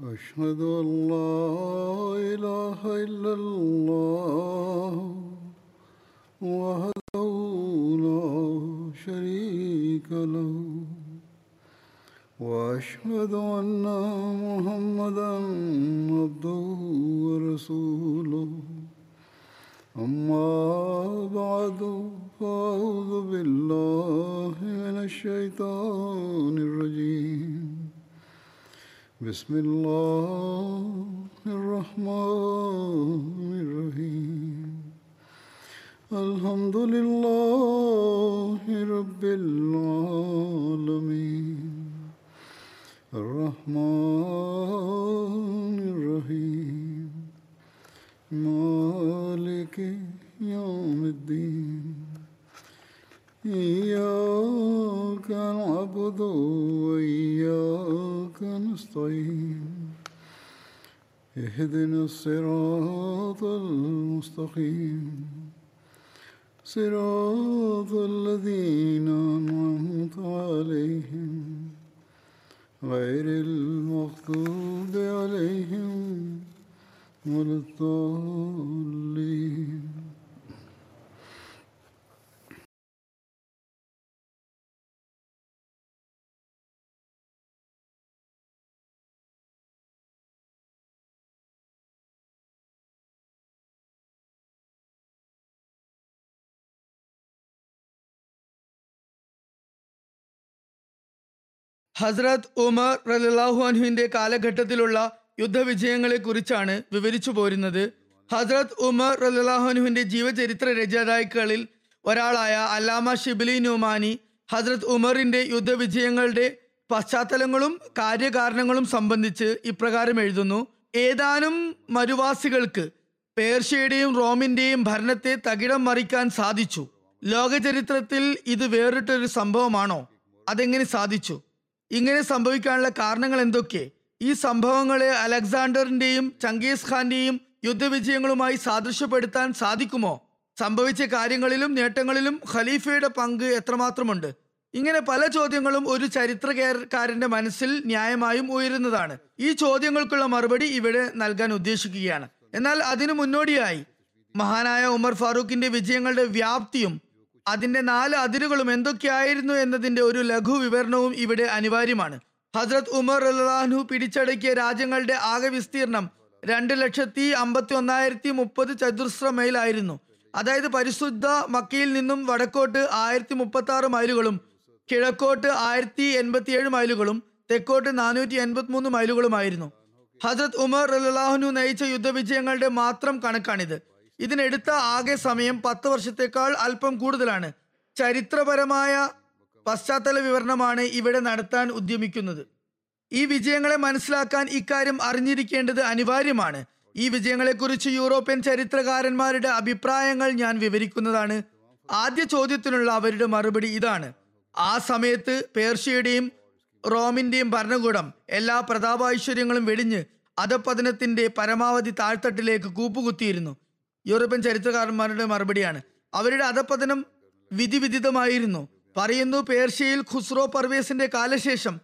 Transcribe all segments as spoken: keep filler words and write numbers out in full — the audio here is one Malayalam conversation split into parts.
أشهد أن لا إله إلا الله وحده لا شريك له وأشهد أن محمدا عبده ورسوله أما بعد فأعوذ بالله من الشيطان الرجيم بسم الله الرحمن الرحيم الحمد لله رب العالمين الرحمن الرحيم مالك يوم الدين إياك نعبد وإياك نستعين اهدنا الصراط المستقيم صراط الذين أنعمت عليهم غير المغضوب عليهم ولا الضالين. ഹസ്രത്ത് ഉമർ റളിയല്ലാഹു അൻഹുവിന്റെ കാലഘട്ടത്തിലുള്ള യുദ്ധവിജയങ്ങളെ കുറിച്ചാണ് വിവരിച്ചു പോരുന്നത്. ഹസ്രത്ത് ഉമർ റളിയല്ലാഹു അൻഹുവിന്റെ ജീവചരിത്ര രചയിതാക്കളിൽ ഒരാളായ അല്ലാമ ശിബ്ലി നുമാനി ഹസ്രത്ത് ഉമറിന്റെ യുദ്ധവിജയങ്ങളുടെ പശ്ചാത്തലങ്ങളും കാര്യകാരണങ്ങളും സംബന്ധിച്ച് ഇപ്രകാരം എഴുതുന്നു: ഏതാനും മരുവാസികൾക്ക് പേർഷ്യയുടെയും റോമിന്റെയും ഭരണത്തെ തകിടം മറിക്കാൻ സാധിച്ചു. ലോകചരിത്രത്തിൽ ഇത് വേറിട്ടൊരു സംഭവമാണോ? അതെങ്ങനെ സാധിച്ചു? ഇങ്ങനെ സംഭവിക്കാനുള്ള കാരണങ്ങൾ എന്തൊക്കെ? ഈ സംഭവങ്ങളെ അലക്സാണ്ടറിന്റെയും ചംഗീസ് ഖാന്റെയും യുദ്ധവിജയങ്ങളുമായി സാദൃശ്യപ്പെടുത്താൻ സാധിക്കുമോ? സംഭവിച്ച കാര്യങ്ങളിലും നേട്ടങ്ങളിലും ഖലീഫയുടെ പങ്ക് എത്രമാത്രമുണ്ട്? ഇങ്ങനെ പല ചോദ്യങ്ങളും ഒരു ചരിത്രകാരന്റെ മനസ്സിൽ ന്യായമായും ഉയരുന്നതാണ്. ഈ ചോദ്യങ്ങൾക്കുള്ള മറുപടി ഇവിടെ നൽകാൻ ഉദ്ദേശിക്കുകയാണ്. എന്നാൽ അതിനു മുന്നോടിയായി മഹാനായ ഉമർ ഫാറൂഖിന്റെ വിജയങ്ങളുടെ വ്യാപ്തിയും അതിന്റെ നാല് അതിരുകളും എന്തൊക്കെയായിരുന്നു എന്നതിന്റെ ഒരു ലഘു വിവരണവും ഇവിടെ അനിവാര്യമാണ്. ഹസ്രത്ത് ഉമർ റളിയല്ലാഹു അൻഹു പിടിച്ചടക്കിയ രാജ്യങ്ങളുടെ ആകെ വിസ്തീർണം രണ്ട് ലക്ഷത്തി അമ്പത്തി ഒന്നായിരത്തി മുപ്പത് ചതുരശ്ര മൈലായിരുന്നു. അതായത് പരിശുദ്ധ മക്കയിൽ നിന്നും വടക്കോട്ട് ആയിരത്തി മുപ്പത്തി ആറ് മൈലുകളും കിഴക്കോട്ട് ആയിരത്തി എൺപത്തി ഏഴ് മൈലുകളും തെക്കോട്ട് നാനൂറ്റി എൺപത്തി മൂന്ന് മൈലുകളുമായിരുന്നു. ഹസ്രത്ത് ഉമർ റളിയല്ലാഹു അൻഹു നയിച്ച യുദ്ധവിജയങ്ങളുടെ മാത്രം കണക്കാണിത്. ഇതിനെടുത്ത ആകെ സമയം പത്ത് വർഷത്തേക്കാൾ അല്പം കൂടുതലാണ്. ചരിത്രപരമായ പശ്ചാത്തല വിവരണമാണ് ഇവിടെ നടത്താൻ ഉദ്യമിക്കുന്നത്. ഈ വിജയങ്ങളെ മനസ്സിലാക്കാൻ ഇക്കാര്യം അറിഞ്ഞിരിക്കേണ്ടത് അനിവാര്യമാണ്. ഈ വിജയങ്ങളെക്കുറിച്ച് യൂറോപ്യൻ ചരിത്രകാരന്മാരുടെ അഭിപ്രായങ്ങൾ ഞാൻ വിവരിക്കുന്നതാണ്. ആദ്യ ചോദ്യത്തിനുള്ള അവരുടെ മറുപടി ഇതാണ്: ആ സമയത്ത് പേർഷ്യയുടെയും റോമിന്റെയും ഭരണകൂടം എല്ലാ പ്രതാപൈശ്വര്യങ്ങളും വെടിഞ്ഞ് അധപതനത്തിന്റെ പരമാവധി താഴ്ത്തട്ടിലേക്ക് കൂപ്പുകുത്തിയിരുന്നു. യൂറോപ്യൻ ചരിത്രകാരന്മാരുടെ മറുപടിയാണ്. അവരുടെ അധപതനം വിധിവിദിതമായിരുന്നു. പറയുന്നു, പേർഷ്യയിൽ ഖുസ്രോ പർവേസിന്റെ കാലശേഷം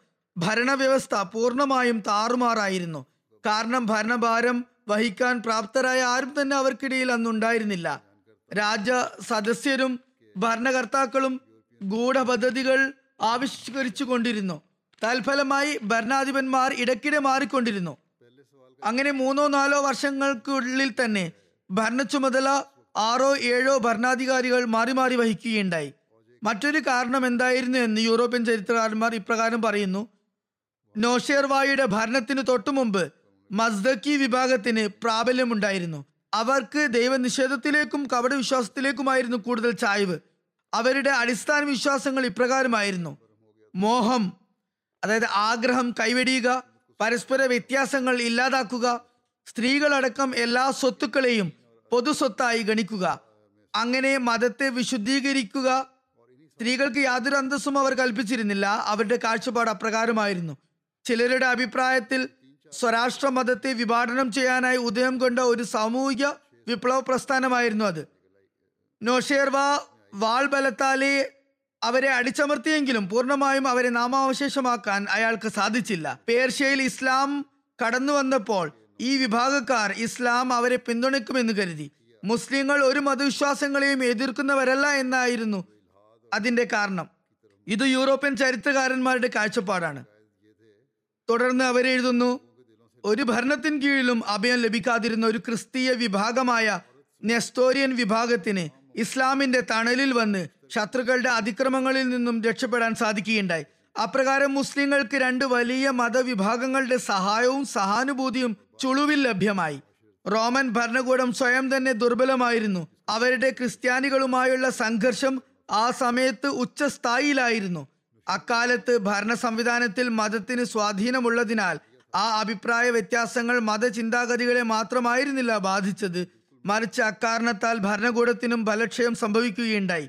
ഭരണവ്യവസ്ഥ പൂർണ്ണമായും താറുമാറായിരുന്നു. കാരണം ഭരണഭാരം വഹിക്കാൻ പ്രാപ്തരായ ആരും തന്നെ അവർക്കിടയിൽ അന്നുണ്ടായിരുന്നില്ല. രാജ സദസ്യരും ഭരണകർത്താക്കളും ഗൂഢപദ്ധതികൾ ആവിഷ്കരിച്ചു കൊണ്ടിരുന്നു. തൽഫലമായി ഭരണാധിപന്മാർ ഇടയ്ക്കിടെ മാറിക്കൊണ്ടിരുന്നു. അങ്ങനെ മൂന്നോ നാലോ വർഷങ്ങൾക്കുള്ളിൽ തന്നെ ഭരണച്ചുമതല ആറോ ഏഴോ ഭരണാധികാരികൾ മാറി മാറി വഹിക്കുകയുണ്ടായി. മറ്റൊരു കാരണം എന്തായിരുന്നു എന്ന് യൂറോപ്യൻ ചരിത്രകാരന്മാർ ഇപ്രകാരം പറയുന്നു: നോഷേർവായുടെ ഭരണത്തിന് തൊട്ടുമുമ്പ് മസ്ദക്കി വിഭാഗത്തിന് പ്രാബല്യമുണ്ടായിരുന്നു. അവർക്ക് ദൈവനിഷേധത്തിലേക്കും കപടവിശ്വാസത്തിലേക്കുമായിരുന്നു കൂടുതൽ ചായ്വ്. അവരുടെ അടിസ്ഥാന വിശ്വാസങ്ങൾ ഇപ്രകാരമായിരുന്നു: മോഹം, അതായത് ആഗ്രഹം കൈവെടിയുക, പരസ്പര വ്യത്യാസങ്ങൾ ഇല്ലാതാക്കുക, സ്ത്രീകളടക്കം എല്ലാ സ്വത്തുക്കളെയും പൊതുസ്വത്തായി ഗണിക്കുക, അങ്ങനെ മതത്തെ വിശുദ്ധീകരിക്കുക. സ്ത്രീകൾക്ക് യാതൊരു അന്തസ്സും അവർ കൽപ്പിച്ചിരുന്നില്ല. അവരുടെ കാഴ്ചപ്പാട് അപ്രകാരമായിരുന്നു. ചിലരുടെ അഭിപ്രായത്തിൽ സ്വരാഷ്ട്ര മതത്തെ വിഭാടനം ചെയ്യാനായി ഉദയം കൊണ്ട ഒരു സാമൂഹിക വിപ്ലവ പ്രസ്ഥാനമായിരുന്നു അത്. നോഷേർവ വാൾബലത്താലെ അവരെ അടിച്ചമർത്തിയെങ്കിലും പൂർണ്ണമായും അവരെ നാമാവശേഷമാക്കാൻ അയാൾക്ക് സാധിച്ചില്ല. പേർഷ്യയിൽ ഇസ്ലാം കടന്നു വന്നപ്പോൾ ഈ വിഭാഗക്കാർ ഇസ്ലാം അവരെ പിന്തുണയ്ക്കുമെന്ന് കരുതി. മുസ്ലിങ്ങൾ ഒരു മതവിശ്വാസങ്ങളെയും എതിർക്കുന്നവരല്ല എന്നായിരുന്നു അതിന്റെ കാരണം. ഇത് യൂറോപ്യൻ ചരിത്രകാരന്മാരുടെ കാഴ്ചപ്പാടാണ്. തുടർന്ന് അവരെഴുതുന്നു, ഒരു ഭരണത്തിന് കീഴിലും അഭയം ലഭിക്കാതിരുന്ന ഒരു ക്രിസ്തീയ വിഭാഗമായ നെസ്തോറിയൻ വിഭാഗത്തിന് ഇസ്ലാമിന്റെ തണലിൽ വന്ന് ശത്രുക്കളുടെ അതിക്രമങ്ങളിൽ നിന്നും രക്ഷപ്പെടാൻ സാധിക്കുകയുണ്ടായി. അപ്രകാരം മുസ്ലിങ്ങൾക്ക് രണ്ട് വലിയ മതവിഭാഗങ്ങളുടെ സഹായവും സഹാനുഭൂതിയും ചുളുവിൽ ലഭ്യമായി. റോമൻ ഭരണകൂടം സ്വയം തന്നെ ദുർബലമായിരുന്നു. അവരുടെ ക്രിസ്ത്യാനികളുമായുള്ള സംഘർഷം ആ സമയത്ത് ഉച്ചസ്ഥായിലായിരുന്നു. അക്കാലത്ത് ഭരണ സംവിധാനത്തിൽ മതത്തിന് സ്വാധീനമുള്ളതിനാൽ ആ അഭിപ്രായ വ്യത്യാസങ്ങൾ മതചിന്താഗതികളെ മാത്രമായിരുന്നില്ല ബാധിച്ചത്, മറിച്ച് അക്കാരണത്താൽ ഭരണകൂടത്തിനും ബലക്ഷയം സംഭവിക്കുകയുണ്ടായി.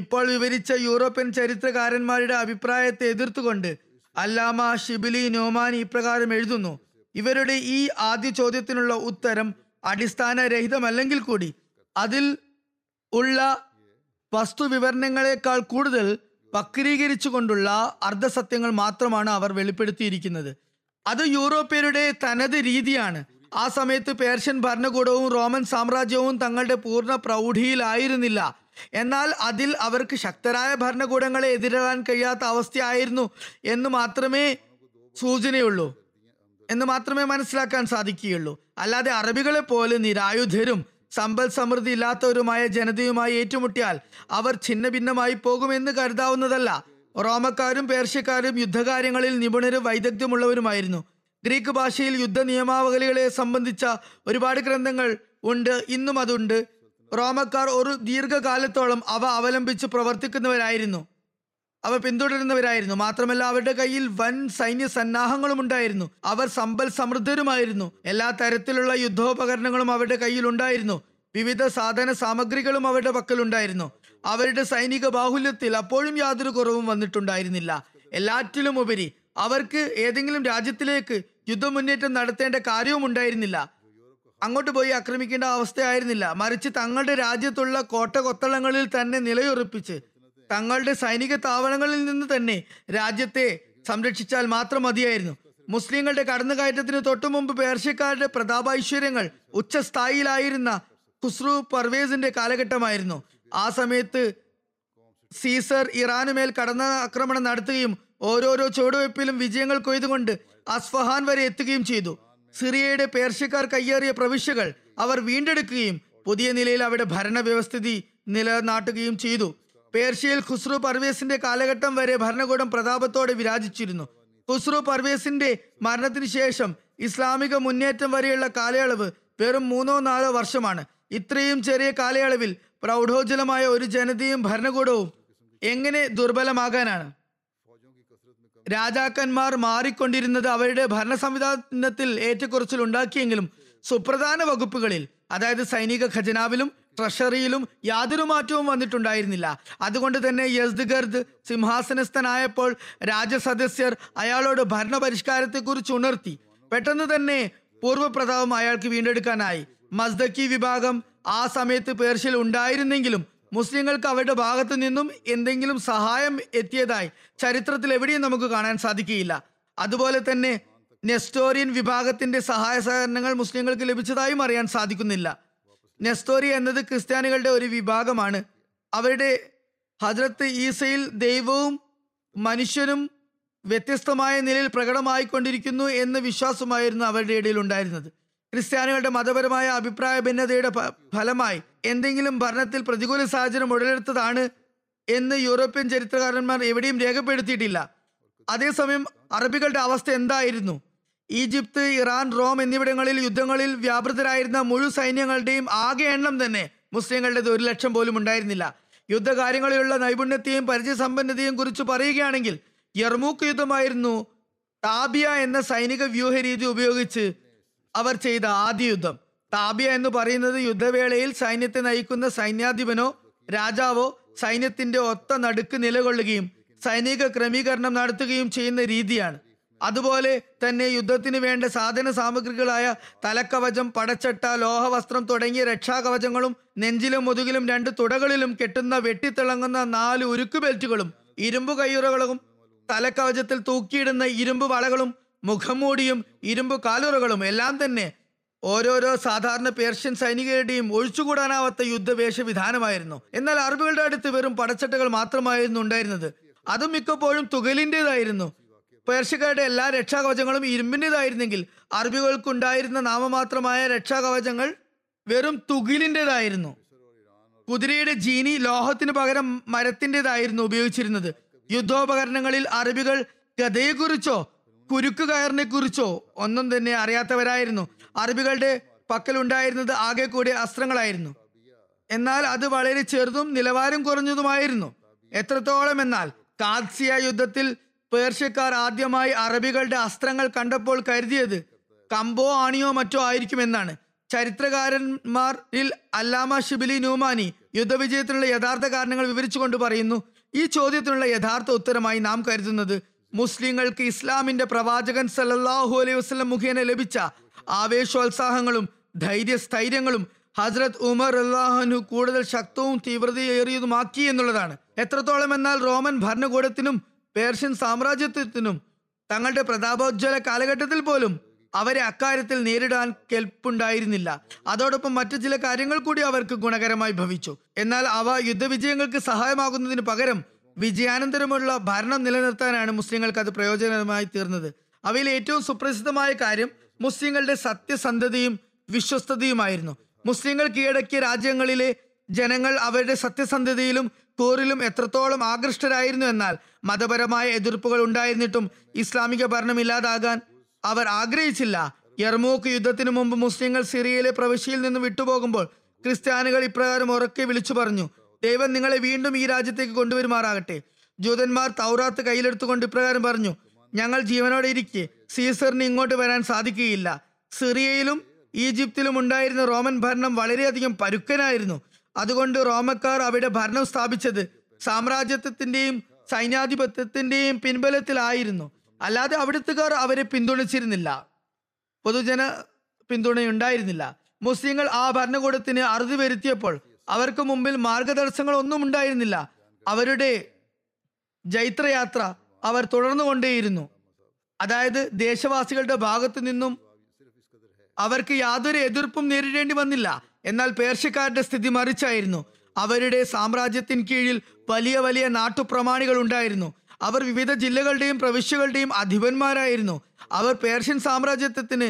ഇപ്പോൾ വിവരിച്ച യൂറോപ്യൻ ചരിത്രകാരന്മാരുടെ അഭിപ്രായത്തെ എതിർത്തുകൊണ്ട് അല്ലാമ ഷിബിലി നോമാനി ഇപ്രകാരം എഴുതുന്നു, ഇവരുടെ ഈ ആദ്യ ചോദ്യത്തിനുള്ള ഉത്തരം അടിസ്ഥാനരഹിതമല്ലെങ്കിൽ കൂടി അതിൽ ഉള്ള വസ്തുവിവരണങ്ങളെക്കാൾ കൂടുതൽ വക്രീകരിച്ചു കൊണ്ടുള്ള അർദ്ധസത്യങ്ങൾ മാത്രമാണ് അവർ വെളിപ്പെടുത്തിയിരിക്കുന്നത്. അത് യൂറോപ്യരുടെ തനത് രീതിയാണ്. ആ സമയത്ത് പേർഷ്യൻ ഭരണകൂടവും റോമൻ സാമ്രാജ്യവും തങ്ങളുടെ പൂർണ്ണ പ്രൗഢിയിലായിരുന്നില്ല. എന്നാൽ അതിൽ അവർക്ക് ശക്തരായ ഭരണകൂടങ്ങളെ എതിരിടാൻ കഴിയാത്ത അവസ്ഥയായിരുന്നു എന്ന് മാത്രമേ സൂചനയുള്ളൂ എന്ന് മാത്രമേ മനസ്സിലാക്കാൻ സാധിക്കുകയുള്ളൂ. അല്ലാതെ അറബികളെ പോലെ നിരായുധരും സമ്പൽ സമൃദ്ധി ഇല്ലാത്തവരുമായ ജനതയുമായി ഏറ്റുമുട്ടിയാൽ അവർ ഛിന്ന ഭിന്നമായി പോകുമെന്ന് കരുതാവുന്നതല്ല. റോമക്കാരും പേർഷ്യക്കാരും യുദ്ധകാര്യങ്ങളിൽ നിപുണരും വൈദഗ്ധ്യമുള്ളവരുമായിരുന്നു. ഗ്രീക്ക് ഭാഷയിൽ യുദ്ധ നിയമാവലികളെ സംബന്ധിച്ച ഒരുപാട് ഗ്രന്ഥങ്ങൾ ഉണ്ട്, ഇന്നും അതുണ്ട്. റോമക്കാർ ഒരു ദീർഘകാലത്തോളം അവ അവലംബിച്ച് പ്രവർത്തിക്കുന്നവരായിരുന്നു, അവ പിന്തുടരുന്നവരായിരുന്നു. മാത്രമല്ല അവരുടെ കയ്യിൽ വൻ സൈന്യ സന്നാഹങ്ങളും ഉണ്ടായിരുന്നു. അവർ സമ്പൽ സമൃദ്ധരുമായിരുന്നു. എല്ലാ തരത്തിലുള്ള യുദ്ധോപകരണങ്ങളും അവരുടെ കയ്യിൽ ഉണ്ടായിരുന്നു. വിവിധ സാധന സാമഗ്രികളും അവരുടെ പക്കലുണ്ടായിരുന്നു. അവരുടെ സൈനിക ബാഹുല്യത്തിൽ അപ്പോഴും യാതൊരു കുറവും വന്നിട്ടുണ്ടായിരുന്നില്ല. എല്ലാറ്റിലും ഉപരി അവർക്ക് ഏതെങ്കിലും രാജ്യത്തിലേക്ക് യുദ്ധമുന്നേറ്റം നടത്തേണ്ട കാര്യവും ഉണ്ടായിരുന്നില്ല. അങ്ങോട്ട് പോയി ആക്രമിക്കേണ്ട അവസ്ഥയായിരുന്നില്ല. മറിച്ച് തങ്ങളുടെ രാജ്യത്തുള്ള കോട്ട കൊത്തളങ്ങളിൽ തന്നെ നിലയുറപ്പിച്ച് തങ്ങളുടെ സൈനിക താവളങ്ങളിൽ നിന്ന് തന്നെ രാജ്യത്തെ സംരക്ഷിച്ചാൽ മാത്രം മതിയായിരുന്നു. മുസ്ലിങ്ങളുടെ കടന്നുകയറ്റത്തിന് തൊട്ടുമുമ്പ് പേർഷ്യക്കാരുടെ പ്രതാപൈശ്വര്യങ്ങൾ ഉച്ചസ്ഥായിലായിരുന്ന ഖുസ്രു പർവേസിന്റെ കാലഘട്ടമായിരുന്നു. ആ സമയത്ത് സീസർ ഇറാനുമേൽ കടന്നാക്രമണം നടത്തുകയും ഓരോരോ ചുവടുവയ്പിലും വിജയങ്ങൾ കൊയ്തുകൊണ്ട് അസ്ഫഹാൻ വരെ എത്തുകയും ചെയ്തു. സിറിയയുടെ പേർഷ്യക്കാർ കയ്യേറിയ പ്രവിശ്യകൾ അവർ വീണ്ടെടുക്കുകയും പുതിയ നിലയിൽ അവിടെ ഭരണവ്യവസ്ഥിതി നിലനാട്ടുകയും ചെയ്തു. പേർഷ്യയിൽ ഖുസ്രു പർവേസിന്റെ കാലഘട്ടം വരെ ഭരണകൂടം പ്രതാപത്തോടെ വിരാജിച്ചിരുന്നു. ഖുസ്രു പർവേസിന്റെ മരണത്തിന് ശേഷം ഇസ്ലാമിക മുന്നേറ്റം വരെയുള്ള കാലയളവ് വെറും മൂന്നോ നാലോ വർഷമാണ്. ഇത്രയും ചെറിയ കാലയളവിൽ പ്രൗഢോജ്വലമായ ഒരു ജനതയും ഭരണകൂടവും എങ്ങനെ ദുർബലമാകാനാണ്? രാജാക്കന്മാർ മാറിക്കൊണ്ടിരുന്നത് അവരുടെ ഭരണ സംവിധാനത്തിൽ ഏറ്റക്കുറച്ചിൽ ഉണ്ടാക്കിയെങ്കിലും സുപ്രധാന വകുപ്പുകളിൽ, അതായത് സൈനിക ഖജനാവിലും ട്രഷറിയിലും യാതൊരു മാറ്റവും വന്നിട്ടുണ്ടായിരുന്നില്ല. അതുകൊണ്ട് തന്നെ യസ്ദഗർദ് സിംഹാസനസ്ഥനായപ്പോൾ രാജസദസ്യർ അയാളോട് ഭരണപരിഷ്കാരത്തെക്കുറിച്ച് ഉണർത്തി. പെട്ടെന്ന് തന്നെ പൂർവ്വപ്രതാപം അയാൾക്ക് വീണ്ടെടുക്കാനായി. മസ്ദക്കി വിഭാഗം ആ സമയത്ത് പേർഷ്യയിൽ ഉണ്ടായിരുന്നെങ്കിലും മുസ്ലിങ്ങൾക്ക് അവരുടെ ഭാഗത്തു നിന്നും എന്തെങ്കിലും സഹായം എത്തിയതായി ചരിത്രത്തിൽ എവിടെയും നമുക്ക് കാണാൻ സാധിക്കുകയില്ല. അതുപോലെ തന്നെ നെസ്റ്റോറിയൻ വിഭാഗത്തിന്റെ സഹായ സഹകരണങ്ങൾ മുസ്ലിങ്ങൾക്ക് ലഭിച്ചതായും അറിയാൻ സാധിക്കുന്നില്ല. നെസ്തോറി എന്നത് ക്രിസ്ത്യാനികളുടെ ഒരു വിഭാഗമാണ്. അവരുടെ ഹജ്രത്ത് ഈസയിൽ ദൈവവും മനുഷ്യനും വ്യത്യസ്തമായ നിലയിൽ പ്രകടമായിക്കൊണ്ടിരിക്കുന്നു എന്ന വിശ്വാസമായിരുന്നു അവരുടെ ഇടയിൽ ഉണ്ടായിരുന്നത്. ക്രിസ്ത്യാനികളുടെ മതപരമായ അഭിപ്രായ ഭിന്നതയുടെ ഫലമായി എന്തെങ്കിലും ഭരണത്തിൽ പ്രതികൂല സാഹചര്യം ഉടലെടുത്തതാണ് എന്ന് യൂറോപ്യൻ ചരിത്രകാരന്മാർ എവിടെയും രേഖപ്പെടുത്തിയിട്ടില്ല. അതേസമയം അറബികളുടെ അവസ്ഥ എന്തായിരുന്നു? ഈജിപ്ത്, ഇറാൻ, റോം എന്നിവിടങ്ങളിൽ യുദ്ധങ്ങളിൽ വ്യാപൃതരായിരുന്ന മുഴു സൈന്യങ്ങളുടെയും ആകെ എണ്ണം തന്നെ മുസ്ലിങ്ങളുടേത് ഒരു ലക്ഷം പോലും ഉണ്ടായിരുന്നില്ല. യുദ്ധകാര്യങ്ങളിലുള്ള നൈപുണ്യത്തെയും പരിചയസമ്പന്നതയെയും കുറിച്ച് പറയുകയാണെങ്കിൽ യർമൂക്ക് യുദ്ധമായിരുന്നു താബിയ എന്ന സൈനിക വ്യൂഹരീതി ഉപയോഗിച്ച് അവർ ചെയ്ത ആദ്യ യുദ്ധം. താബിയ എന്ന് പറയുന്നത് യുദ്ധവേളയിൽ സൈന്യത്തെ നയിക്കുന്ന സൈന്യാധിപനോ രാജാവോ സൈന്യത്തിന്റെ ഒത്ത നടുക്ക് നിലകൊള്ളുകയും സൈനിക ക്രമീകരണം നടത്തുകയും ചെയ്യുന്ന രീതിയാണ്. അതുപോലെ തന്നെ യുദ്ധത്തിന് വേണ്ട സാധന സാമഗ്രികളായ തലക്കവചം, പടച്ചട്ട, ലോഹവസ്ത്രം തുടങ്ങിയ രക്ഷാകവചങ്ങളും നെഞ്ചിലും മുതുകിലും രണ്ട് തുടകളിലും കെട്ടുന്ന വെട്ടിത്തിളങ്ങുന്ന നാല് ഉരുക്ക് ബെൽറ്റുകളും ഇരുമ്പു കയ്യുറകളും തലക്കവചത്തിൽ തൂക്കിയിടുന്ന ഇരുമ്പ് വളകളും മുഖംമൂടിയും ഇരുമ്പ് കാലുറകളും എല്ലാം തന്നെ ഓരോരോ സാധാരണ പേർഷ്യൻ സൈനികരുടെയും ഒഴിച്ചുകൂടാനാവാത്ത യുദ്ധവേഷ വിധാനമായിരുന്നു. എന്നാൽ അറബികളുടെ അടുത്ത് വെറും പടച്ചട്ടകൾ മാത്രമായിരുന്നു ഉണ്ടായിരുന്നത്. അതും മിക്കപ്പോഴും തുകലിൻ്റെതായിരുന്നു. പേർഷ്യക്കാരുടെ എല്ലാ രക്ഷാകവചങ്ങളും ഇരുമ്പിൻ്റെതായിരുന്നെങ്കിൽ അറബികൾക്കുണ്ടായിരുന്ന നാമമാത്രമായ രക്ഷാകവചങ്ങൾ വെറും തുകിലിൻ്റെതായിരുന്നു. കുതിരയുടെ ജീനി ലോഹത്തിന് പകരം മരത്തിൻ്റെതായിരുന്നു ഉപയോഗിച്ചിരുന്നത്. യുദ്ധോപകരണങ്ങളിൽ അറബികൾ ഗദയെക്കുറിച്ചോ കുരുക്ക് കയറിനെ കുറിച്ചോ ഒന്നും തന്നെ അറിയാത്തവരായിരുന്നു. അറബികളുടെ പക്കലുണ്ടായിരുന്നത് ആകെ കൂടി അസ്ത്രങ്ങളായിരുന്നു. എന്നാൽ അത് വളരെ ചെറുതും നിലവാരം കുറഞ്ഞതുമായിരുന്നു. എത്രത്തോളം എന്നാൽ കാദ്സിയ യുദ്ധത്തിൽ പേർഷ്യക്കാർ ആദ്യമായി അറബികളുടെ അസ്ത്രങ്ങൾ കണ്ടപ്പോൾ കരുതിയത് കമ്പോ ആണിയോ മറ്റോ ആയിരിക്കുമെന്നാണ്. ചരിത്രകാരന്മാരിൽ അല്ലാമ ഷിബിലി ന്യൂമാനി യുദ്ധവിജയത്തിനുള്ള യഥാർത്ഥ കാരണങ്ങൾ വിവരിച്ചുകൊണ്ട് പറയുന്നു, ഈ ചോദ്യത്തിനുള്ള യഥാർത്ഥ ഉത്തരമായി നാം കരുതുന്നത് മുസ്ലിങ്ങൾക്ക് ഇസ്ലാമിന്റെ പ്രവാചകൻ സല്ലല്ലാഹു അലൈഹി വസല്ലം മുഖേന ലഭിച്ച ആവേശോത്സാഹങ്ങളും ധൈര്യസ്ഥൈര്യങ്ങളും ഹസ്രത്ത് ഉമർ റളിയല്ലാഹു അൻഹു കൂടുതൽ ശക്തവും തീവ്രതയേറിയതുമാക്കി എന്നുള്ളതാണ്. എത്രത്തോളം എന്നാൽ റോമൻ ഭരണകൂടത്തിനും പേർഷ്യൻ സാമ്രാജ്യത്വത്തിനും തങ്ങളുടെ പ്രതാപോജ്വല കാലഘട്ടത്തിൽ പോലും അവരെ അക്കാര്യത്തിൽ നേരിടാൻ കെൽപ്പുണ്ടായിരുന്നില്ല. അതോടൊപ്പം മറ്റു ചില കാര്യങ്ങൾ കൂടി അവർക്ക് ഗുണകരമായി ഭവിച്ചു. എന്നാൽ അവ യുദ്ധവിജയങ്ങൾക്ക് സഹായമാകുന്നതിന് പകരം വിജയാനന്തരമുള്ള ഭരണം നിലനിർത്താനാണ് മുസ്ലിങ്ങൾക്ക് അത് പ്രയോജനമായി തീർന്നത്. അവയിൽ ഏറ്റവും സുപ്രസിദ്ധമായ കാര്യം മുസ്ലിങ്ങളുടെ സത്യസന്ധതയും വിശ്വസ്തതയുമായിരുന്നു. മുസ്ലിങ്ങൾ കീഴടക്കിയ രാജ്യങ്ങളിലെ ജനങ്ങൾ അവരുടെ സത്യസന്ധതയിലും കൂറിലും എത്രത്തോളം ആകൃഷ്ടരായിരുന്നു എന്നാൽ മതപരമായ എതിർപ്പുകൾ ഉണ്ടായിരുന്നിട്ടും ഇസ്ലാമിക ഭരണം ഇല്ലാതാകാൻ അവർ ആഗ്രഹിച്ചില്ല. യർമൂക്ക് യുദ്ധത്തിനു മുമ്പ് മുസ്ലിങ്ങൾ സിറിയയിലെ പ്രവിശ്യയിൽ നിന്ന് വിട്ടുപോകുമ്പോൾ ക്രിസ്ത്യാനികൾ ഇപ്രകാരം ഉറക്കെ വിളിച്ചു പറഞ്ഞു, ദൈവം നിങ്ങളെ വീണ്ടും ഈ രാജ്യത്തേക്ക് കൊണ്ടുവരുമാറാകട്ടെ. ജൂതന്മാർ തൗറാത്ത് കയ്യിലെടുത്തുകൊണ്ട് ഇപ്രകാരം പറഞ്ഞു, ഞങ്ങൾ ജീവനോടെ ഇരിക്കെ സീസറിന് ഇങ്ങോട്ട് വരാൻ സാധിക്കുകയില്ല. സിറിയയിലും ഈജിപ്തിലും ഉണ്ടായിരുന്ന റോമൻ ഭരണം വളരെയധികം പരുക്കനായിരുന്നു. അതുകൊണ്ട് റോമക്കാർ അവിടെ ഭരണം സ്ഥാപിച്ചത് സാമ്രാജ്യത്വത്തിന്റെയും സൈന്യാധിപത്യത്തിന്റെയും പിൻബലത്തിലായിരുന്നു. അല്ലാതെ അവിടുത്തുകാർ അവരെ പിന്തുണച്ചിരുന്നില്ല. പൊതുജന പിന്തുണയുണ്ടായിരുന്നില്ല. മുസ്ലിങ്ങൾ ആ ഭരണകൂടത്തിന് അറുതി വരുത്തിയപ്പോൾ അവർക്ക് മുമ്പിൽ മാർഗതടസ്സങ്ങൾ ഒന്നും ഉണ്ടായിരുന്നില്ല. അവരുടെ ജൈത്രയാത്ര അവർ തുടർന്നു കൊണ്ടേയിരുന്നു. അതായത് ദേശവാസികളുടെ ഭാഗത്തു നിന്നും അവർക്ക് യാതൊരു എതിർപ്പും നേരിടേണ്ടി വന്നില്ല. എന്നാൽ പേർഷ്യക്കാരുടെ സ്ഥിതി മറിച്ചായിരുന്നു. അവരുടെ സാമ്രാജ്യത്തിന് കീഴിൽ വലിയ വലിയ നാട്ടുപ്രമാണികൾ ഉണ്ടായിരുന്നു. അവർ വിവിധ ജില്ലകളുടെയും പ്രവിശ്യകളുടെയും അധിപന്മാരായിരുന്നു. അവർ പേർഷ്യൻ സാമ്രാജ്യത്വത്തിന്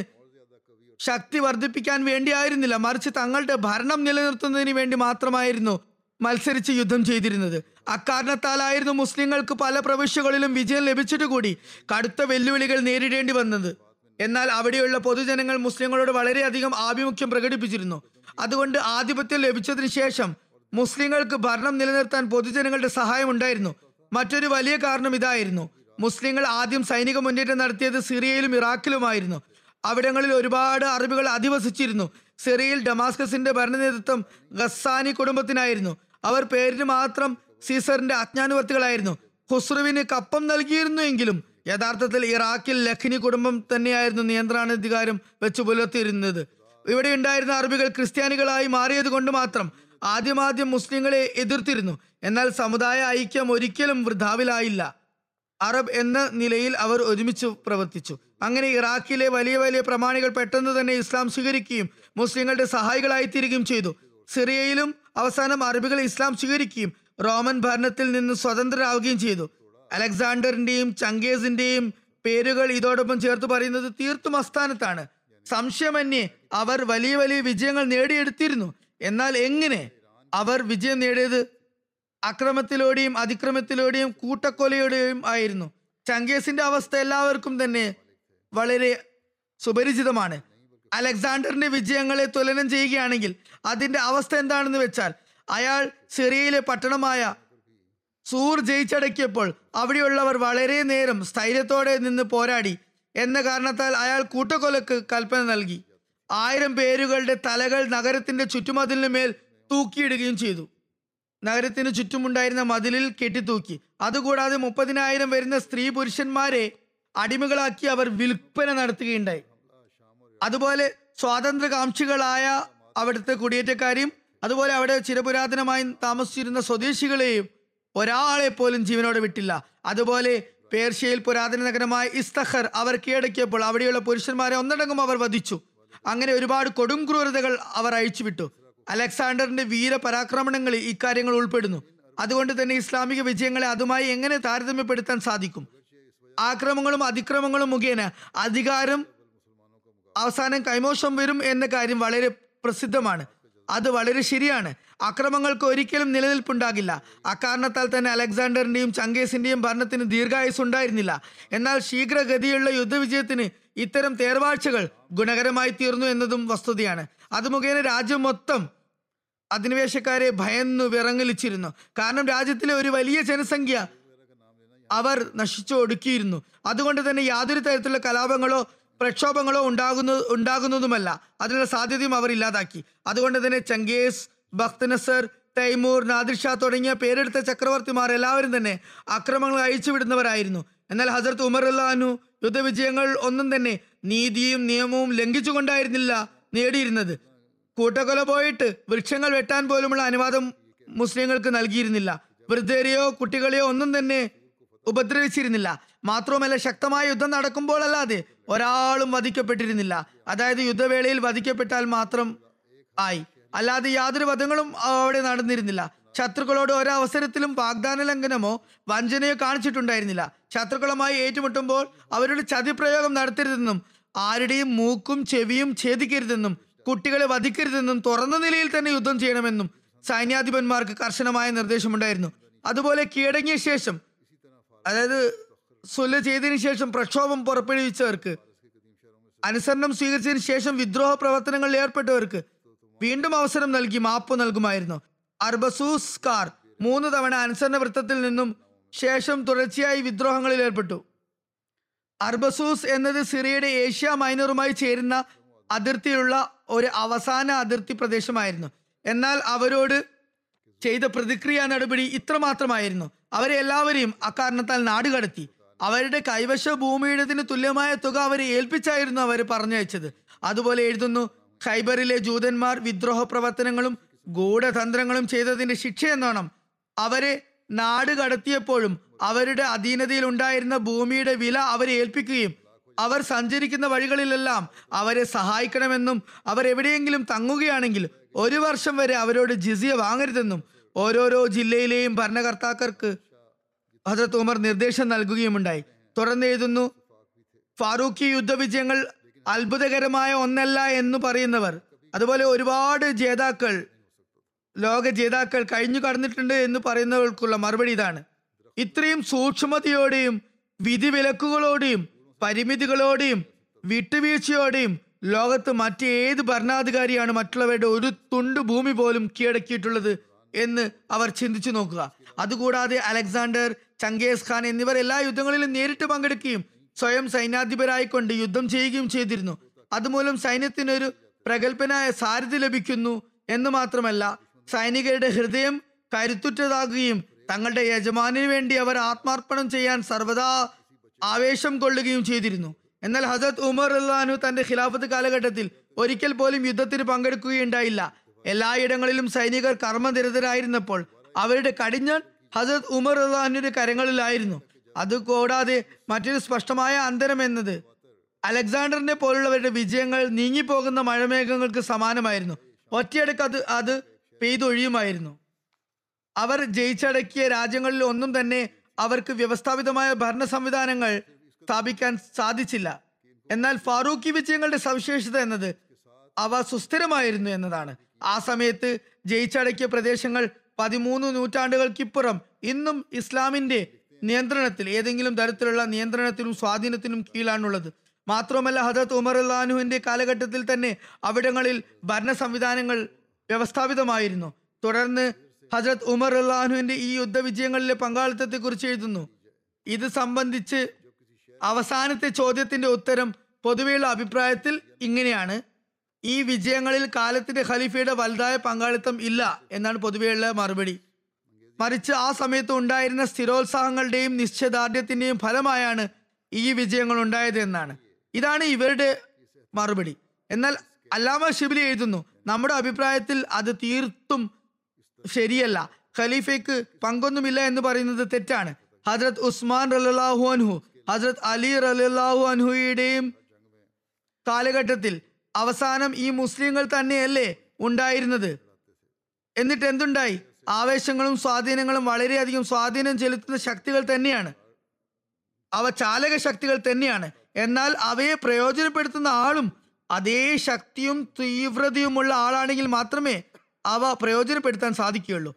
ശക്തി വർദ്ധിപ്പിക്കാൻ വേണ്ടിയായിരുന്നില്ല, മറിച്ച് തങ്ങളുടെ ഭരണം നിലനിർത്തുന്നതിന് വേണ്ടി മാത്രമായിരുന്നു മത്സരിച്ച് യുദ്ധം ചെയ്തിരുന്നത്. അക്കാരണത്താലായിരുന്നു മുസ്ലിങ്ങൾക്ക് പല പ്രവിശ്യകളിലും വിജയം ലഭിച്ചിട്ട് കൂടി കടുത്ത വെല്ലുവിളികൾ നേരിടേണ്ടി വന്നത്. എന്നാൽ അവിടെയുള്ള പൊതുജനങ്ങൾ മുസ്ലിങ്ങളോട് വളരെയധികം ആഭിമുഖ്യം പ്രകടിപ്പിച്ചിരുന്നു. അതുകൊണ്ട് ആധിപത്യം ലഭിച്ചതിന് ശേഷം മുസ്ലിങ്ങൾക്ക് ഭരണം നിലനിർത്താൻ പൊതുജനങ്ങളുടെ സഹായം ഉണ്ടായിരുന്നു. മറ്റൊരു വലിയ കാരണം ഇതായിരുന്നു, മുസ്ലിങ്ങൾ ആദ്യം സൈനിക മുന്നേറ്റം നടത്തിയത് സിറിയയിലും ഇറാഖിലുമായിരുന്നു. അവിടങ്ങളിൽ ഒരുപാട് അറബികൾ അധിവസിച്ചിരുന്നു. സിറിയയിൽ ഡമാസ്കസിന്റെ ഭരണനേതൃത്വം ഗസ്സാനി കുടുംബത്തിനായിരുന്നു. അവർ പേരിന് മാത്രം സീസറിന്റെ ആജ്ഞാനുവർത്തികളായിരുന്നു. ഖുസ്രുവിന് കപ്പം നൽകിയിരുന്നു എങ്കിലും യഥാർത്ഥത്തിൽ ഇറാഖിൽ ലഖ്നി കുടുംബം തന്നെയായിരുന്നു നിയന്ത്രണാധികാരം വെച്ച് പുലർത്തിയിരുന്നത്. ഇവിടെ ഉണ്ടായിരുന്ന അറബികൾ ക്രിസ്ത്യാനികളായി മാറിയത് കൊണ്ട് മാത്രം ആദ്യമാദ്യം മുസ്ലിങ്ങളെ എതിർത്തിരുന്നു. എന്നാൽ സമുദായ ഐക്യം ഒരിക്കലും വൃഥാവിലായില്ല. അറബ് എന്ന നിലയിൽ അവർ ഒരുമിച്ച് പ്രവർത്തിച്ചു. അങ്ങനെ ഇറാഖിലെ വലിയ വലിയ പ്രമാണികൾ പെട്ടെന്ന് തന്നെ ഇസ്ലാം സ്വീകരിക്കുകയും മുസ്ലിങ്ങളുടെ സഹായികളായി തീരുകയും ചെയ്തു. സിറിയയിലും അവസാനം അറബികൾ ഇസ്ലാം സ്വീകരിക്കുകയും റോമൻ ഭരണത്തിൽ നിന്ന് സ്വതന്ത്രരാവുകയും ചെയ്തു. അലക്സാണ്ടറിന്റെയും ചങ്കേസിന്റെയും പേരുകൾ ഇതോടൊപ്പം ചേർത്ത് പറയുന്നത് തീർത്തും അസ്ഥാനത്താണ്. സംശയമന്യേ അവർ വലിയ വലിയ വിജയങ്ങൾ നേടിയെടുത്തിരുന്നു. എന്നാൽ എങ്ങനെ അവർ വിജയം നേടിയത്? അക്രമത്തിലൂടെയും അതിക്രമത്തിലൂടെയും കൂട്ടക്കൊലയോടെയും ആയിരുന്നു. ചങ്കേസിന്റെ അവസ്ഥ എല്ലാവർക്കും തന്നെ വളരെ സുപരിചിതമാണ്. അലക്സാണ്ടറിന്റെ വിജയങ്ങളെ തുലനം ചെയ്യുകയാണെങ്കിൽ അതിന്റെ അവസ്ഥ എന്താണെന്ന് വെച്ചാൽ, അയാൾ സിറിയയിലെ പട്ടണമായ സൂർ ജയിച്ചടക്കിയപ്പോൾ അവിടെയുള്ളവർ വളരെ നേരം സ്ഥൈര്യത്തോടെ നിന്ന് പോരാടി എന്ന കാരണത്താൽ അയാൾ കൂട്ടക്കൊലക്ക് കൽപ്പന നൽകി. ആയിരം പേരുകളുടെ തലകൾ നഗരത്തിന്റെ ചുറ്റുമതിലിന് മേൽ തൂക്കിയിടുകയും ചെയ്തു. നഗരത്തിന് ചുറ്റുമുണ്ടായിരുന്ന മതിലിൽ കെട്ടിത്തൂക്കി. അതുകൂടാതെ മുപ്പതിനായിരം വരുന്ന സ്ത്രീ പുരുഷന്മാരെ അടിമകളാക്കി അവർ വിൽപ്പന നടത്തുകയുണ്ടായി. അതുപോലെ സ്വാതന്ത്ര്യകാംക്ഷികളായ അവിടുത്തെ കുടിയേറ്റക്കാരെയും അതുപോലെ അവിടെ ചിരപുരാതനമായി താമസിച്ചിരുന്ന സ്വദേശികളെയും ഒരാളെ പോലും ജീവനോടെ വിട്ടില്ല. അതുപോലെ പേർഷ്യയിൽ പുരാതന നഗരമായ ഇസ്തഖർ അവർ കീഴടക്കിയപ്പോൾ അവിടെയുള്ള പുരുഷന്മാരെ ഒന്നടങ്കം അവർ വധിച്ചു. അങ്ങനെ ഒരുപാട് കൊടും ക്രൂരതകൾ അവർ അഴിച്ചുവിട്ടു. അലക്സാണ്ടറിന്റെ വീരപരാക്രമണങ്ങളിൽ ഇക്കാര്യങ്ങൾ ഉൾപ്പെടുന്നു. അതുകൊണ്ട് തന്നെ ഇസ്ലാമിക വിജയങ്ങളെ അതുമായി എങ്ങനെ താരതമ്യപ്പെടുത്താൻ സാധിക്കും? ആക്രമങ്ങളും അതിക്രമങ്ങളും മുഖേന അധികാരം അവസാനം കൈമോശം വരും എന്ന കാര്യം വളരെ പ്രസിദ്ധമാണ്. അത് വളരെ ശരിയാണ്. അക്രമങ്ങൾക്ക് ഒരിക്കലും നിലനിൽപ്പുണ്ടാകില്ല. അക്കാരണത്താൽ തന്നെ അലക്സാണ്ടറിന്റെയും ചങ്കേസിന്റെയും ഭരണത്തിന് ദീർഘായുസ് ഉണ്ടായിരുന്നില്ല. എന്നാൽ ശീഘ്രഗതിയുള്ള യുദ്ധവിജയത്തിന് ഇത്തരം തേർവാഴ്ചകൾ ഗുണകരമായി തീർന്നു എന്നതും വസ്തുതയാണ്. അത് മുഖേന രാജ്യം മൊത്തം അധിനിവേശക്കാരെ ഭയന്നു വിറങ്ങലിച്ചിരുന്നു. കാരണം രാജ്യത്തിലെ ഒരു വലിയ ജനസംഖ്യ അവർ നശിച്ചു ഒടുക്കിയിരുന്നു. അതുകൊണ്ട് തന്നെ യാതൊരു തരത്തിലുള്ള കലാപങ്ങളോ പ്രക്ഷോഭങ്ങളോ ഉണ്ടാകുന്ന ഉണ്ടാകുന്നതുമല്ല. അതിനുള്ള സാധ്യതയും അവർ ഇല്ലാതാക്കി. അതുകൊണ്ട് തന്നെ Genghis, Bakht Nasar, Timur, Nadir Shah തുടങ്ങിയ പേരെടുത്ത ചക്രവർത്തിമാർ എല്ലാവരും തന്നെ അക്രമങ്ങൾ അഴിച്ചുവിടുന്നവരായിരുന്നു. എന്നാൽ ഹസരത്ത് ഉമർ അള്ളാഹു യുദ്ധവിജയങ്ങൾ ഒന്നും തന്നെ നീതിയും നിയമവും ലംഘിച്ചുകൊണ്ടായിരുന്നില്ല നേടിയിരുന്നത്. കൂട്ടക്കൊല പോയിട്ട് വൃക്ഷങ്ങൾ വെട്ടാൻ പോലുമുള്ള അനുവാദം മുസ്ലിങ്ങൾക്ക് നൽകിയിരുന്നില്ല. വൃദ്ധരെയോ കുട്ടികളെയോ ഒന്നും തന്നെ ഉപദ്രവിച്ചിരുന്നില്ല. മാത്രവുമല്ല, ശക്തമായ യുദ്ധം നടക്കുമ്പോൾ അല്ലാതെ ഒരാളും വധിക്കപ്പെട്ടിരുന്നില്ല. അതായത് യുദ്ധവേളയിൽ വധിക്കപ്പെട്ടാൽ മാത്രം ആയി, അല്ലാതെ യാതൊരു വധങ്ങളും അവിടെ നടന്നിരുന്നില്ല. ശത്രുക്കളോട് ഒരവസരത്തിലും വാഗ്ദാന ലംഘനമോ വഞ്ചനയോ കാണിച്ചിട്ടുണ്ടായിരുന്നില്ല. ശത്രുക്കളുമായി ഏറ്റുമുട്ടുമ്പോൾ അവരുടെ ചതിപ്രയോഗം നടത്തരുതെന്നും ആരുടെയും മൂക്കും ചെവിയും ഛേദിക്കരുതെന്നും കുട്ടികളെ വധിക്കരുതെന്നും തുറന്ന നിലയിൽ തന്നെ യുദ്ധം ചെയ്യണമെന്നും സൈന്യാധിപന്മാർക്ക് കർശനമായ നിർദ്ദേശമുണ്ടായിരുന്നു. അതുപോലെ കീഴടങ്ങിയ ശേഷം, അതായത് സുല ചെയ്തതിനു ശേഷം പ്രക്ഷോഭം പുറപ്പെടുവിച്ചവർക്ക്, അനുസരണം സ്വീകരിച്ചതിന് ശേഷം വിദ്രോഹ പ്രവർത്തനങ്ങളിൽ ഏർപ്പെട്ടവർക്ക് വീണ്ടും അവസരം നൽകി മാപ്പ് നൽകുമായിരുന്നു. അർബസൂസ്കാർ മൂന്ന് തവണ അനുസരണ വൃത്തത്തിൽ നിന്നും ശേഷം തുടർച്ചയായി വിദ്രോഹങ്ങളിൽ ഏർപ്പെട്ടു. അർബസൂസ് എന്നത് സിറിയയുടെ ഏഷ്യ മൈനറുമായി ചേരുന്ന അതിർത്തിയുള്ള ഒരു അവസാന അതിർത്തി പ്രദേശമായിരുന്നു. എന്നാൽ അവരോട് ചെയ്ത പ്രതിക്രിയാ നടപടി ഇത്രമാത്രമായിരുന്നു. അവരെ എല്ലാവരെയും അക്കാരണത്താൽ നാടുകടത്തി. അവരുടെ കൈവശ ഭൂമിയുടേതിന് തുല്യമായ തുക അവരെ ഏൽപ്പിച്ചായിരുന്നു അവർ പറഞ്ഞയച്ചത്. അതുപോലെ എഴുതുന്നു, ഖൈബറിലെ ജൂതന്മാർ വിദ്രോഹ പ്രവർത്തനങ്ങളും ഗൂഢതന്ത്രങ്ങളും ചെയ്തതിന്റെ ശിക്ഷ എന്നോണം അവരെ നാട് കടത്തിയപ്പോഴും അവരുടെ അധീനതയിൽ ഉണ്ടായിരുന്ന ഭൂമിയുടെ വില അവരെ ഏൽപ്പിക്കുകയും അവർ സഞ്ചരിക്കുന്ന വഴികളിലെല്ലാം അവരെ സഹായിക്കണമെന്നും അവരെവിടെയെങ്കിലും തങ്ങുകയാണെങ്കിൽ ഒരു വർഷം വരെ അവരോട് ജിസിയ വാങ്ങരുതെന്നും ഓരോരോ ജില്ലയിലെയും ഭരണകർത്താക്കൾക്ക് ഹസ്രത്ത് ഉമർ നിർദ്ദേശം നൽകുകയുമുണ്ടായി. തുടർന്ന് എഴുതുന്നു, ഫാറൂഖി യുദ്ധവിജയങ്ങൾ അത്ഭുതകരമായ ഒന്നല്ല എന്ന് പറയുന്നവർ, അതുപോലെ ഒരുപാട് ജേതാക്കൾ, ലോക ജേതാക്കൾ കഴിഞ്ഞു കടന്നിട്ടുണ്ട് എന്ന് പറയുന്നവർക്കുള്ള മറുപടി ഇതാണ്: ഇത്രയും സൂക്ഷ്മതയോടെയും വിധിവിലക്കുകളോടെയും പരിമിതികളോടെയും വിട്ടുവീഴ്ചയോടെയും ലോകത്ത് മറ്റേത് ഭരണാധികാരിയാണ് മറ്റുള്ളവരുടെ ഒരു തുണ്ട് ഭൂമി പോലും കീഴടക്കിയിട്ടുള്ളത് എന്ന് അവർ ചിന്തിച്ചു നോക്കുക. അതുകൂടാതെ അലക്സാണ്ടർ, ചങ്കേസ് ഖാൻ എന്നിവർ എല്ലാ യുദ്ധങ്ങളിലും നേരിട്ട് പങ്കെടുക്കുകയും സ്വയം സൈന്യാധിപരായിക്കൊണ്ട് യുദ്ധം ചെയ്യുകയും ചെയ്തിരുന്നു. അതുമൂലം സൈന്യത്തിനൊരു പ്രഗത്ഭനായ സാരഥി ലഭിക്കുന്നു എന്ന് മാത്രമല്ല, സൈനികരുടെ ഹൃദയം കരുത്തുറ്റതാകുകയും തങ്ങളുടെ യജമാനു വേണ്ടി അവർ ആത്മാർപ്പണം ചെയ്യാൻ സർവ്വതാ ആവേശം കൊള്ളുകയും ചെയ്തിരുന്നു. എന്നാൽ ഹസരത്ത് ഉമർ റളിയല്ലാഹു തന്റെ ഖിലാഫത്ത് കാലഘട്ടത്തിൽ ഒരിക്കൽ പോലും യുദ്ധത്തിന് പങ്കെടുക്കുകയുണ്ടായില്ല. എല്ലായിടങ്ങളിലും സൈനികർ കർമ്മനിരതരായിരുന്നപ്പോൾ അവരുടെ കടിഞ്ഞാൺ ഹസരത്ത് ഉമർ റളിയല്ലാഹുവിന്റെ കരങ്ങളിലായിരുന്നു. അതുകൂടാതെ മറ്റൊരു സ്പഷ്ടമായ അന്തരം എന്നത് അലക്സാണ്ടറിനെ പോലുള്ളവരുടെ വിജയങ്ങൾ നീങ്ങിപ്പോകുന്ന മഴമേഘങ്ങൾക്ക് സമാനമായിരുന്നു. ഒറ്റയടക്ക് അത് അത് പെയ്തൊഴിയുമായിരുന്നു. അവർ ജയിച്ചടക്കിയ രാജ്യങ്ങളിൽ ഒന്നും തന്നെ അവർക്ക് വ്യവസ്ഥാപിതമായ ഭരണ സംവിധാനങ്ങൾ സ്ഥാപിക്കാൻ സാധിച്ചില്ല. എന്നാൽ ഫാറൂഖി വിജയങ്ങളുടെ സവിശേഷത എന്നത് അവ സുസ്ഥിരമായിരുന്നു എന്നതാണ്. ആ സമയത്ത് ജയിച്ചടക്കിയ പ്രദേശങ്ങൾ പതിമൂന്ന് നൂറ്റാണ്ടുകൾക്കിപ്പുറം ഇന്നും ഇസ്ലാമിന്റെ നിയന്ത്രണത്തിൽ, ഏതെങ്കിലും തരത്തിലുള്ള നിയന്ത്രണത്തിനും സ്വാധീനത്തിനും കീഴിലാണുള്ളത്. മാത്രമല്ല, ഹദരത്ത് ഉമർ റളിയല്ലാഹുവിന്റെ കാലഘട്ടത്തിൽ തന്നെ അവിടങ്ങളിൽ ഭരണ സംവിധാനങ്ങൾ വ്യവസ്ഥാപിതമായിരുന്നു. തുടർന്ന് ഹജരത് ഉമർ റളിയല്ലാഹുവിന്റെ ഈ യുദ്ധവിജയങ്ങളിലെ പങ്കാളിത്തത്തെ കുറിച്ച് എഴുതുന്നു. ഇത് സംബന്ധിച്ച് അവസാനത്തെ ചോദ്യത്തിന്റെ ഉത്തരം പൊതുവെയുള്ള അഭിപ്രായത്തിൽ ഇങ്ങനെയാണ്: ഈ വിജയങ്ങളിൽ കാലത്തിന്റെ ഖലീഫയുടെ വലുതായ പങ്കാളിത്തം ഇല്ല എന്നാണ് പൊതുവെയുള്ള മറുപടി. മറിച്ച് ആ സമയത്ത് ഉണ്ടായിരുന്ന സ്ഥിരോത്സാഹങ്ങളുടെയും നിശ്ചയദാർഢ്യത്തിന്റെയും ഫലമായാണ് ഈ വിജയങ്ങൾ ഉണ്ടായത് എന്നാണ്. ഇതാണ് ഇവരുടെ മറുപടി. എന്നാൽ അല്ലാമ ശിബിലി എഴുതുന്നു, നമ്മുടെ അഭിപ്രായത്തിൽ അത് തീർത്തും ശരിയല്ല. ഖലീഫയ്ക്ക് പങ്കൊന്നുമില്ല എന്ന് പറയുന്നത് തെറ്റാണ്. ഹജ്രത് ഉസ്മാൻ റളിയല്ലാഹു അൻഹു ഹജ്രത് അലി റളിയല്ലാഹു അൻഹുയുടെയും കാലഘട്ടത്തിൽ അവസാനം ഈ മുസ്ലിങ്ങൾ തന്നെയല്ലേ ഉണ്ടായിരുന്നത്? എന്നിട്ട് എന്തുണ്ടായി? ആവേശങ്ങളും സ്വാധീനങ്ങളും വളരെയധികം സ്വാധീനം ചെലുത്തുന്ന ശക്തികൾ തന്നെയാണ് അവ, ചാലക ശക്തികൾ തന്നെയാണ്. എന്നാൽ അവയെ പ്രയോജനപ്പെടുത്തുന്ന ആളും അതേ ശക്തിയും തീവ്രതയുമുള്ള ആളാണെങ്കിൽ മാത്രമേ അവ പ്രയോജനപ്പെടുത്താൻ സാധിക്കുകയുള്ളൂ.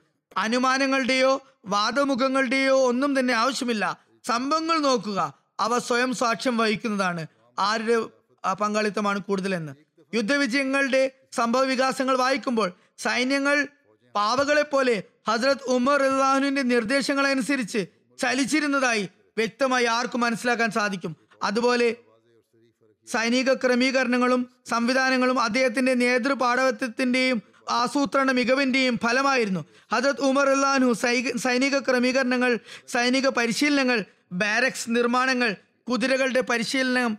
അനുമാനങ്ങളുടെയോ വാദമുഖങ്ങളുടെയോ ഒന്നും തന്നെ ആവശ്യമില്ല. സംഭവങ്ങൾ നോക്കുക, അവ സ്വയം സാക്ഷ്യം വഹിക്കുന്നതാണ് ആരുടെ പങ്കാളിത്തമാണ് കൂടുതലെന്ന്. യുദ്ധവിജയങ്ങളുടെ സംഭവ വികാസങ്ങൾ വായിക്കുമ്പോൾ സൈന്യങ്ങൾ പാവകളെ പോലെ ഹസ്രത് ഉമർ റളിയല്ലാഹുവിന്റെ നിർദ്ദേശങ്ങൾ അനുസരിച്ച് ചലിച്ചിരുന്നതായി വ്യക്തമായി ആർക്കും മനസ്സിലാക്കാൻ സാധിക്കും. അതുപോലെ സൈനിക ക്രമീകരണങ്ങളും സംവിധാനങ്ങളും അദ്ദേഹത്തിന്റെ നേതൃപാടവത്വത്തിന്റെയും ആസൂത്രണ മികവിന്റെയും ഫലമായിരുന്നു. ഹസ്രത് ഉമർ റളിയല്ലാഹു സൈനിക ക്രമീകരണങ്ങൾ, സൈനിക പരിശീലനങ്ങൾ, ബാരക്സ് നിർമ്മാണങ്ങൾ, കുതിരകളുടെ പരിശീലനം,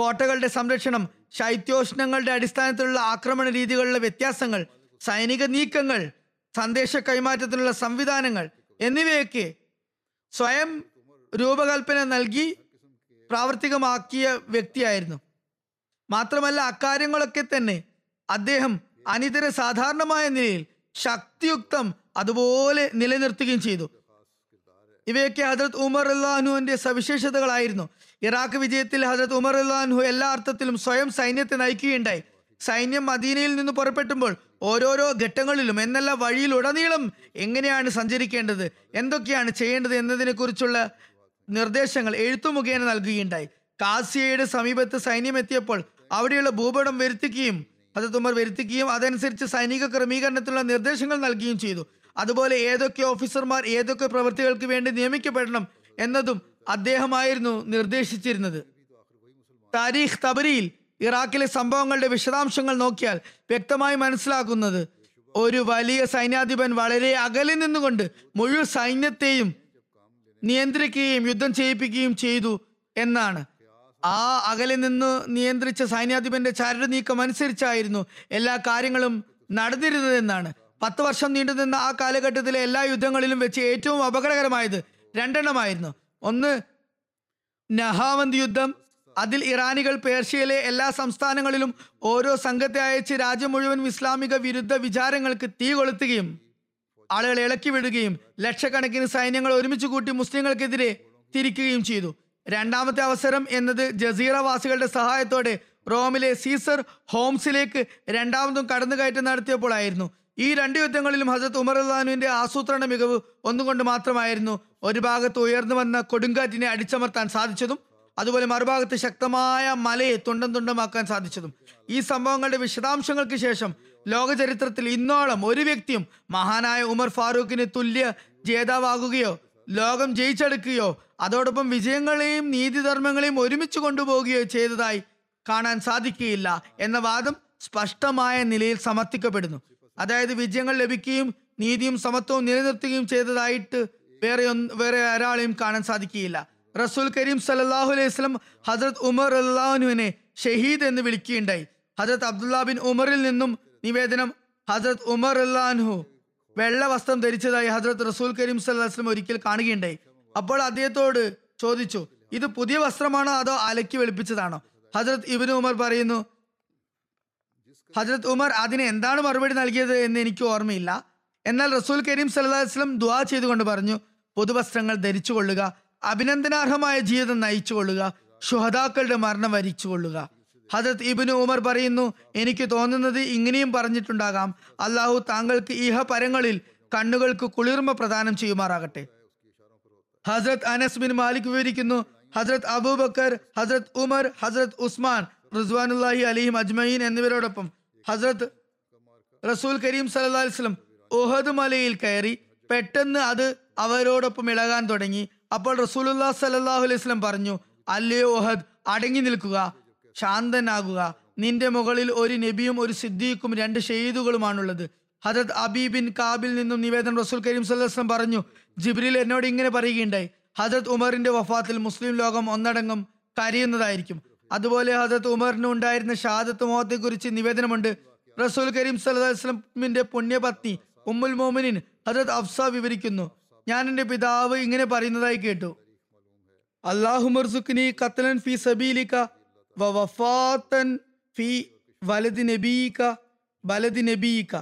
കോട്ടകളുടെ സംരക്ഷണം, ശൈത്യോഷ്ണങ്ങളുടെ അടിസ്ഥാനത്തിലുള്ള ആക്രമണ രീതികളിലെ വ്യത്യാസങ്ങൾ, സൈനിക നീക്കങ്ങൾ, സന്ദേശ കൈമാറ്റത്തിനുള്ള സംവിധാനങ്ങൾ എന്നിവയൊക്കെ സ്വയം രൂപകൽപ്പന നൽകി പ്രാവർത്തികമാക്കിയ വ്യക്തിയായിരുന്നു. മാത്രമല്ല അക്കാര്യങ്ങളൊക്കെ തന്നെ അദ്ദേഹം അനിതര സാധാരണമായ നിലയിൽ ശക്തിയുക്തം അതുപോലെ നിലനിർത്തുകയും ചെയ്തു. ഇവയൊക്കെ ഹജ്രത് ഉമർ റളിയല്ലാഹുവിന്റെ സവിശേഷതകളായിരുന്നു. ഇറാഖ് വിജയത്തിൽ ഹജ്രത് ഉമർ റളിയല്ലാഹു എല്ലാ അർത്ഥത്തിലും സ്വയം സൈന്യത്തെ നയിക്കുകയുണ്ടായി. സൈന്യം മദീനയിൽ നിന്ന് പുറപ്പെട്ടുമ്പോൾ ഓരോരോ ഘട്ടങ്ങളിലും എന്നല്ല വഴിയിലുടനീളം എങ്ങനെയാണ് സഞ്ചരിക്കേണ്ടത്, എന്തൊക്കെയാണ് ചെയ്യേണ്ടത് എന്നതിനെക്കുറിച്ചുള്ള നിർദ്ദേശങ്ങൾ എഴുത്തു മുഖേന നൽകുകയുണ്ടായി. കാസിയയുടെ സമീപത്ത് സൈന്യം എത്തിയപ്പോൾ അവിടെയുള്ള ഭൂപടം വരുത്തിക്കുകയും ഹജ്രത് ഉമർ വരുത്തിക്കുകയും അതനുസരിച്ച് സൈനിക ക്രമീകരണത്തിലുള്ള നിർദ്ദേശങ്ങൾ നൽകുകയും ചെയ്തു. അതുപോലെ ഏതൊക്കെ ഓഫീസർമാർ ഏതൊക്കെ പ്രവൃത്തികൾക്ക് വേണ്ടി നിയമിക്കപ്പെടണം എന്നതും അദ്ദേഹമായിരുന്നു നിർദ്ദേശിച്ചിരുന്നത്. താരീഖ് തബരിയിൽ ഇറാഖിലെ സംഭവങ്ങളുടെ വിശദാംശങ്ങൾ നോക്കിയാൽ വ്യക്തമായി മനസ്സിലാക്കുന്നത്, ഒരു വലിയ സൈന്യാധിപൻ വളരെ അകലെ നിന്നുകൊണ്ട് മുഴുവൻ സൈന്യത്തെയും നിയന്ത്രിക്കുകയും യുദ്ധം ചെയ്യിപ്പിക്കുകയും ചെയ്തു എന്നാണ്. ആ അകലെ നിന്ന് നിയന്ത്രിച്ച സൈന്യാധിപന്റെ ചരട് നീക്കം അനുസരിച്ചായിരുന്നു എല്ലാ കാര്യങ്ങളും നടന്നിരുന്നതെന്നാണ്. പത്ത് വർഷം നീണ്ടുനിന്ന ആ കാലഘട്ടത്തിലെ എല്ലാ യുദ്ധങ്ങളിലും വെച്ച് ഏറ്റവും അപകടകരമായത് രണ്ടെണ്ണമായിരുന്നു. ഒന്ന് നഹാവന്ത് യുദ്ധം. അതിൽ ഇറാനികൾ പേർഷ്യയിലെ എല്ലാ സംസ്ഥാനങ്ങളിലും ഓരോ സംഘത്തെ അയച്ച് രാജ്യം മുഴുവൻ ഇസ്ലാമിക വിരുദ്ധ വിചാരങ്ങൾക്ക് തീ കൊളുത്തുകയും ആളുകളെ ഇളക്കി വിടുകയും ലക്ഷക്കണക്കിന് സൈന്യങ്ങൾ ഒരുമിച്ച് കൂട്ടി മുസ്ലിങ്ങൾക്കെതിരെ തിരിക്കുകയും ചെയ്തു. രണ്ടാമത്തെ അവസരം എന്നത് ജസീറവാസികളുടെ സഹായത്തോടെ റോമിലെ സീസർ ഹോംസിലേക്ക് രണ്ടാമതും കടന്നുകയറ്റം നടത്തിയപ്പോഴായിരുന്നു. ഈ രണ്ട് യുദ്ധങ്ങളിലും ഹസ്രത്ത് ഉമർ റളിയല്ലാഹുവിന്റെ ആസൂത്രണ മികവ് ഒന്നുകൊണ്ട് മാത്രമായിരുന്നു ഒരു ഭാഗത്ത് ഉയർന്നു വന്ന കൊടുങ്കാറ്റിനെ അടിച്ചമർത്താൻ സാധിച്ചതും അതുപോലെ മറുഭാഗത്ത് ശക്തമായ മലയെ തുണ്ടം തുണ്ടമാക്കാൻ സാധിച്ചതും. ഈ സംഭവങ്ങളുടെ വിശദാംശങ്ങൾക്ക് ശേഷം ലോകചരിത്രത്തിൽ ഇന്നോളം ഒരു വ്യക്തിയും മഹാനായ ഉമർ ഫാറൂഖിന് തുല്യ ജേതാവാകുകയോ ലോകം ജയിച്ചെടുക്കുകയോ അതോടൊപ്പം വിജയങ്ങളെയും നീതിധർമ്മങ്ങളെയും ഒരുമിച്ച് കൊണ്ടുപോകുകയോ ചെയ്തതായി കാണാൻ സാധിക്കുകയില്ല എന്ന വാദം സ്പഷ്ടമായ നിലയിൽ സമർത്ഥിക്കപ്പെടുന്നു. അതായത് വിജയങ്ങൾ ലഭിക്കുകയും നീതിയും സമത്വവും നിലനിർത്തുകയും ചെയ്തതായിട്ട് വേറെ ഒന്ന് വേറെ ഒരാളെയും കാണാൻ സാധിക്കുകയില്ല. റസൂൽ കരീം സല്ലല്ലാഹു അലൈഹി വസല്ലം ഹജ്രത് ഉമർ റളിയല്ലാഹു അൻഹുവിനെ ഷഹീദ് എന്ന് വിളിക്കുകയുണ്ടായി. ഹജ്രത് അബ്ദുല്ലാ ബിൻ ഉമറിൽ നിന്നും നിവേദനം, ഹജ്രത് ഉമർ റളിയല്ലാഹു അൻഹു വെള്ള വസ്ത്രം ധരിച്ചതായി ഹജ്രത് റസൂൽ കരീം സല്ലല്ലാഹു അലൈഹി വസല്ലം ഒരിക്കൽ കാണുകയുണ്ടായി. അപ്പോൾ അദ്ദേഹത്തോട് ചോദിച്ചു, ഇത് പുതിയ വസ്ത്രമാണോ അതോ അലക്കി വെളുപ്പിച്ചതാണോ? ഹജ്രത് ഇബ്നു ഉമർ പറയുന്നു, ഹജ്രത് ഉമർ അതിന് എന്താണ് മറുപടി നൽകിയത് എന്ന് എനിക്ക് ഓർമ്മയില്ല. എന്നാൽ റസൂൽ കരീം സല്ലല്ലാഹു അലൈഹി വസല്ലം ദുആ ചെയ്തുകൊണ്ട് പറഞ്ഞു, പുതുവസ്ത്രങ്ങൾ ധരിച്ചു കൊള്ളുക, അഭിനന്ദനാർഹമായ ജീവിതം നയിച്ചു കൊള്ളുക, ശുഹദാക്കളുടെ മരണം വരിച്ചു കൊള്ളുക. ഹജ്രത് ഇബ്നു ഉമർ പറയുന്നു, എനിക്ക് തോന്നുന്നത് ഇങ്ങനെയും പറഞ്ഞിട്ടുണ്ടാകാം, അള്ളാഹു താങ്കൾക്ക് ഇഹ പരങ്ങളിൽ കണ്ണുകൾക്ക് കുളിർമ പ്രദാനം ചെയ്യുമാറാകട്ടെ. ഹജ്രത് അനസ് ബിൻ മാലിക് വിവരിക്കുന്നു, ഹജ്രത് അബൂബക്കർ, ഹജ്രത് ഉമർ, ഹജ്രത് ഉസ്മാൻ റിസ്വാനുല്ലാഹി അലൈഹിം അജ്മഈൻ എന്നിവരോടൊപ്പം ഹജ്രത് റസൂൽ കരീം സല്ലല്ലാഹു അലൈഹി വസല്ലം ഉഹദ് മലയിൽ കയറി. പെട്ടെന്ന് അത് അവരോടൊപ്പം ഇളകാൻ തുടങ്ങി. അപ്പോൾ റസൂലുള്ളാഹി സല്ലല്ലാഹു അലൈഹി വസല്ലം പറഞ്ഞു, അല്ലയോ ഉഹദ്, അടങ്ങി നിൽക്കുക, ശാന്തനാകുക, നിന്റെ മുകളിൽ ഒരു നബിയും ഒരു സിദ്ദീഖും രണ്ട് ഷഹീദുകളുമാണുള്ളത്. ഹജ്രത് അബീ ബിൻ കാബിൽ നിന്നും നിവേദനം, റസൂൽ കരീം സല്ലല്ലാഹു അലൈഹി വസല്ലം പറഞ്ഞു, ജിബ്രീൽ എന്നോട് ഇങ്ങനെ പറയുകയുണ്ടായി, ഹജ്രത് ഉമറിന്റെ വഫാത്തിൽ മുസ്ലിം ലോകം ഒന്നടങ്കം കരയുന്നതായിരിക്കും. അതുപോലെ ഹജ്രത് ഉമറിന് ഉണ്ടായിരുന്ന ഷഹാദത്ത് മോഹത്തെക്കുറിച്ച് നിവേദനമുണ്ട്. റസൂൽ കരീം സല്ലല്ലാഹു അലൈഹി വസല്ലമിന്റെ പുണ്യപത്നി ഉമ്മുൽ മോമിനിൻ ഹജ്രത് അഫ്സ വിവരിക്കുന്നു, ഞാൻ എൻ്റെ പിതാവ് ഇങ്ങനെ പറയുന്നതായി കേട്ടു, അല്ലാഹുമർസുഖ്നി ഖത്ലൻ ഫി സബീലിക വ വഫാതൻ ഫി വലദി നബീക വലദി നബീക.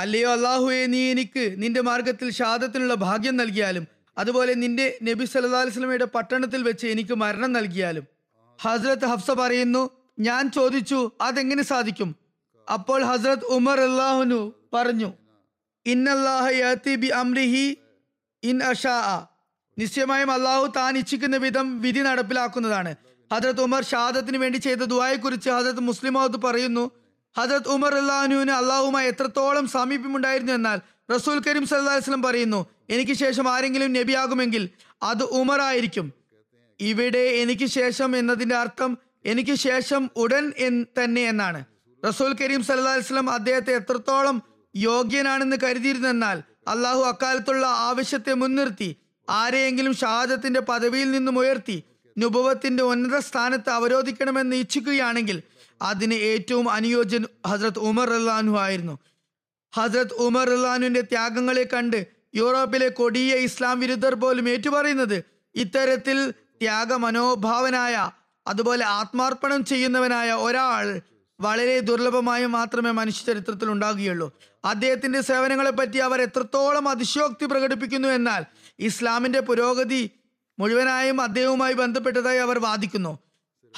അല്ലയോ അല്ലാഹുവേ, നീ എനിക്ക് നിന്റെ മാർഗത്തിൽ ഷഹാദത്തിനുള്ള ഭാഗ്യം നൽകിയാലും അതുപോലെ നിന്റെ നബി സല്ലല്ലാഹു അലൈഹി വസല്ലമയുടെ പട്ടണത്തിൽ വെച്ച് എനിക്ക് മരണം നൽകിയാലും. ഹസ്രത്ത് ഹഫ്സ പറയുന്നു, ഞാൻ ചോദിച്ചു അതെങ്ങനെ സാധിക്കും? അപ്പോൾ ഹസ്രത്ത് ഉമർ റളിയല്ലാഹു അൻഹു പറഞ്ഞു, ഇന്നല്ലാഹ യഅതി ബി അംരിഹി ഇൻ അശാ. നിശ്ചയമായും അള്ളാഹു താൻ ഇച്ഛിക്കുന്ന വിധം വിധി നടപ്പിലാക്കുന്നതാണ്. ഹസ്രത്ത് ഉമർ ഷഹാദത്തിന് വേണ്ടി ചെയ്ത ദുആയെക്കുറിച്ച് ഹസ്രത്ത് മുസ്ലിം മൗദ് പറയുന്നു, ഹസ്രത്ത് ഉമർ റളിയല്ലാഹു അൻഹുവിന് അള്ളാഹുമായി എത്രത്തോളം സാമീപ്യമുണ്ടായിരുന്നു എന്നാൽ റസൂൽ കരീം സല്ലല്ലാഹു അലൈഹി വസല്ലം പറയുന്നു, എനിക്ക് ശേഷം ആരെങ്കിലും നബിയാകുമെങ്കിൽ അത് ഉമർ ആയിരിക്കും. ഇവിടെ എനിക്ക് ശേഷം എന്നതിന്റെ അർത്ഥം എനിക്ക് ശേഷം ഉടൻ തന്നെ എന്നാണ്. റസൂൽ കരീം സല്ലല്ലാഹു അലൈഹി വസല്ലം അദ്ദേഹത്തെ എത്രത്തോളം യോഗ്യനാണെന്ന് കരുതിയിരുന്നെന്നാൽ അള്ളാഹു അക്കാലത്തുള്ള ആവശ്യത്തെ മുൻനിർത്തി ആരെയെങ്കിലും ഷഹാദത്തിന്റെ പദവിയിൽ നിന്നും ഉയർത്തി നുബുവത്തിന്റെ ഉന്നത സ്ഥാനത്ത് അവരോധിക്കണമെന്ന് ഇച്ഛിക്കുകയാണെങ്കിൽ അതിന് ഏറ്റവും അനുയോജ്യൻ ഹസ്രത്ത് ഉമർ റളിയല്ലാഹു അൻഹു ആയിരുന്നു. ഹസ്രത്ത് ഉമർ റളിയല്ലാഹു അൻഹുവിന്റെ ത്യാഗങ്ങളെ കണ്ട് യൂറോപ്പിലെ കൊടിയ ഇസ്ലാം വിരുദ്ധർ പോലും ഏറ്റുപറയുന്നത് ഇത്തരത്തിൽ ത്യാഗമനോഭാവനായ അതുപോലെ ആത്മാർപ്പണം ചെയ്യുന്നവനായ ഒരാൾ വളരെ ദുർലഭമായി മാത്രമേ മനുഷ്യ ചരിത്രത്തിൽ ഉണ്ടാകുകയുള്ളൂ. അദ്ദേഹത്തിന്റെ സേവനങ്ങളെ പറ്റി അവർ എത്രത്തോളം അതിശയോക്തി പ്രകടിപ്പിക്കുന്നു എന്നാൽ ഇസ്ലാമിന്റെ പുരോഗതി മുഴുവനായും അദ്ദേഹവുമായി ബന്ധപ്പെട്ടതായി അവർ വാദിക്കുന്നു.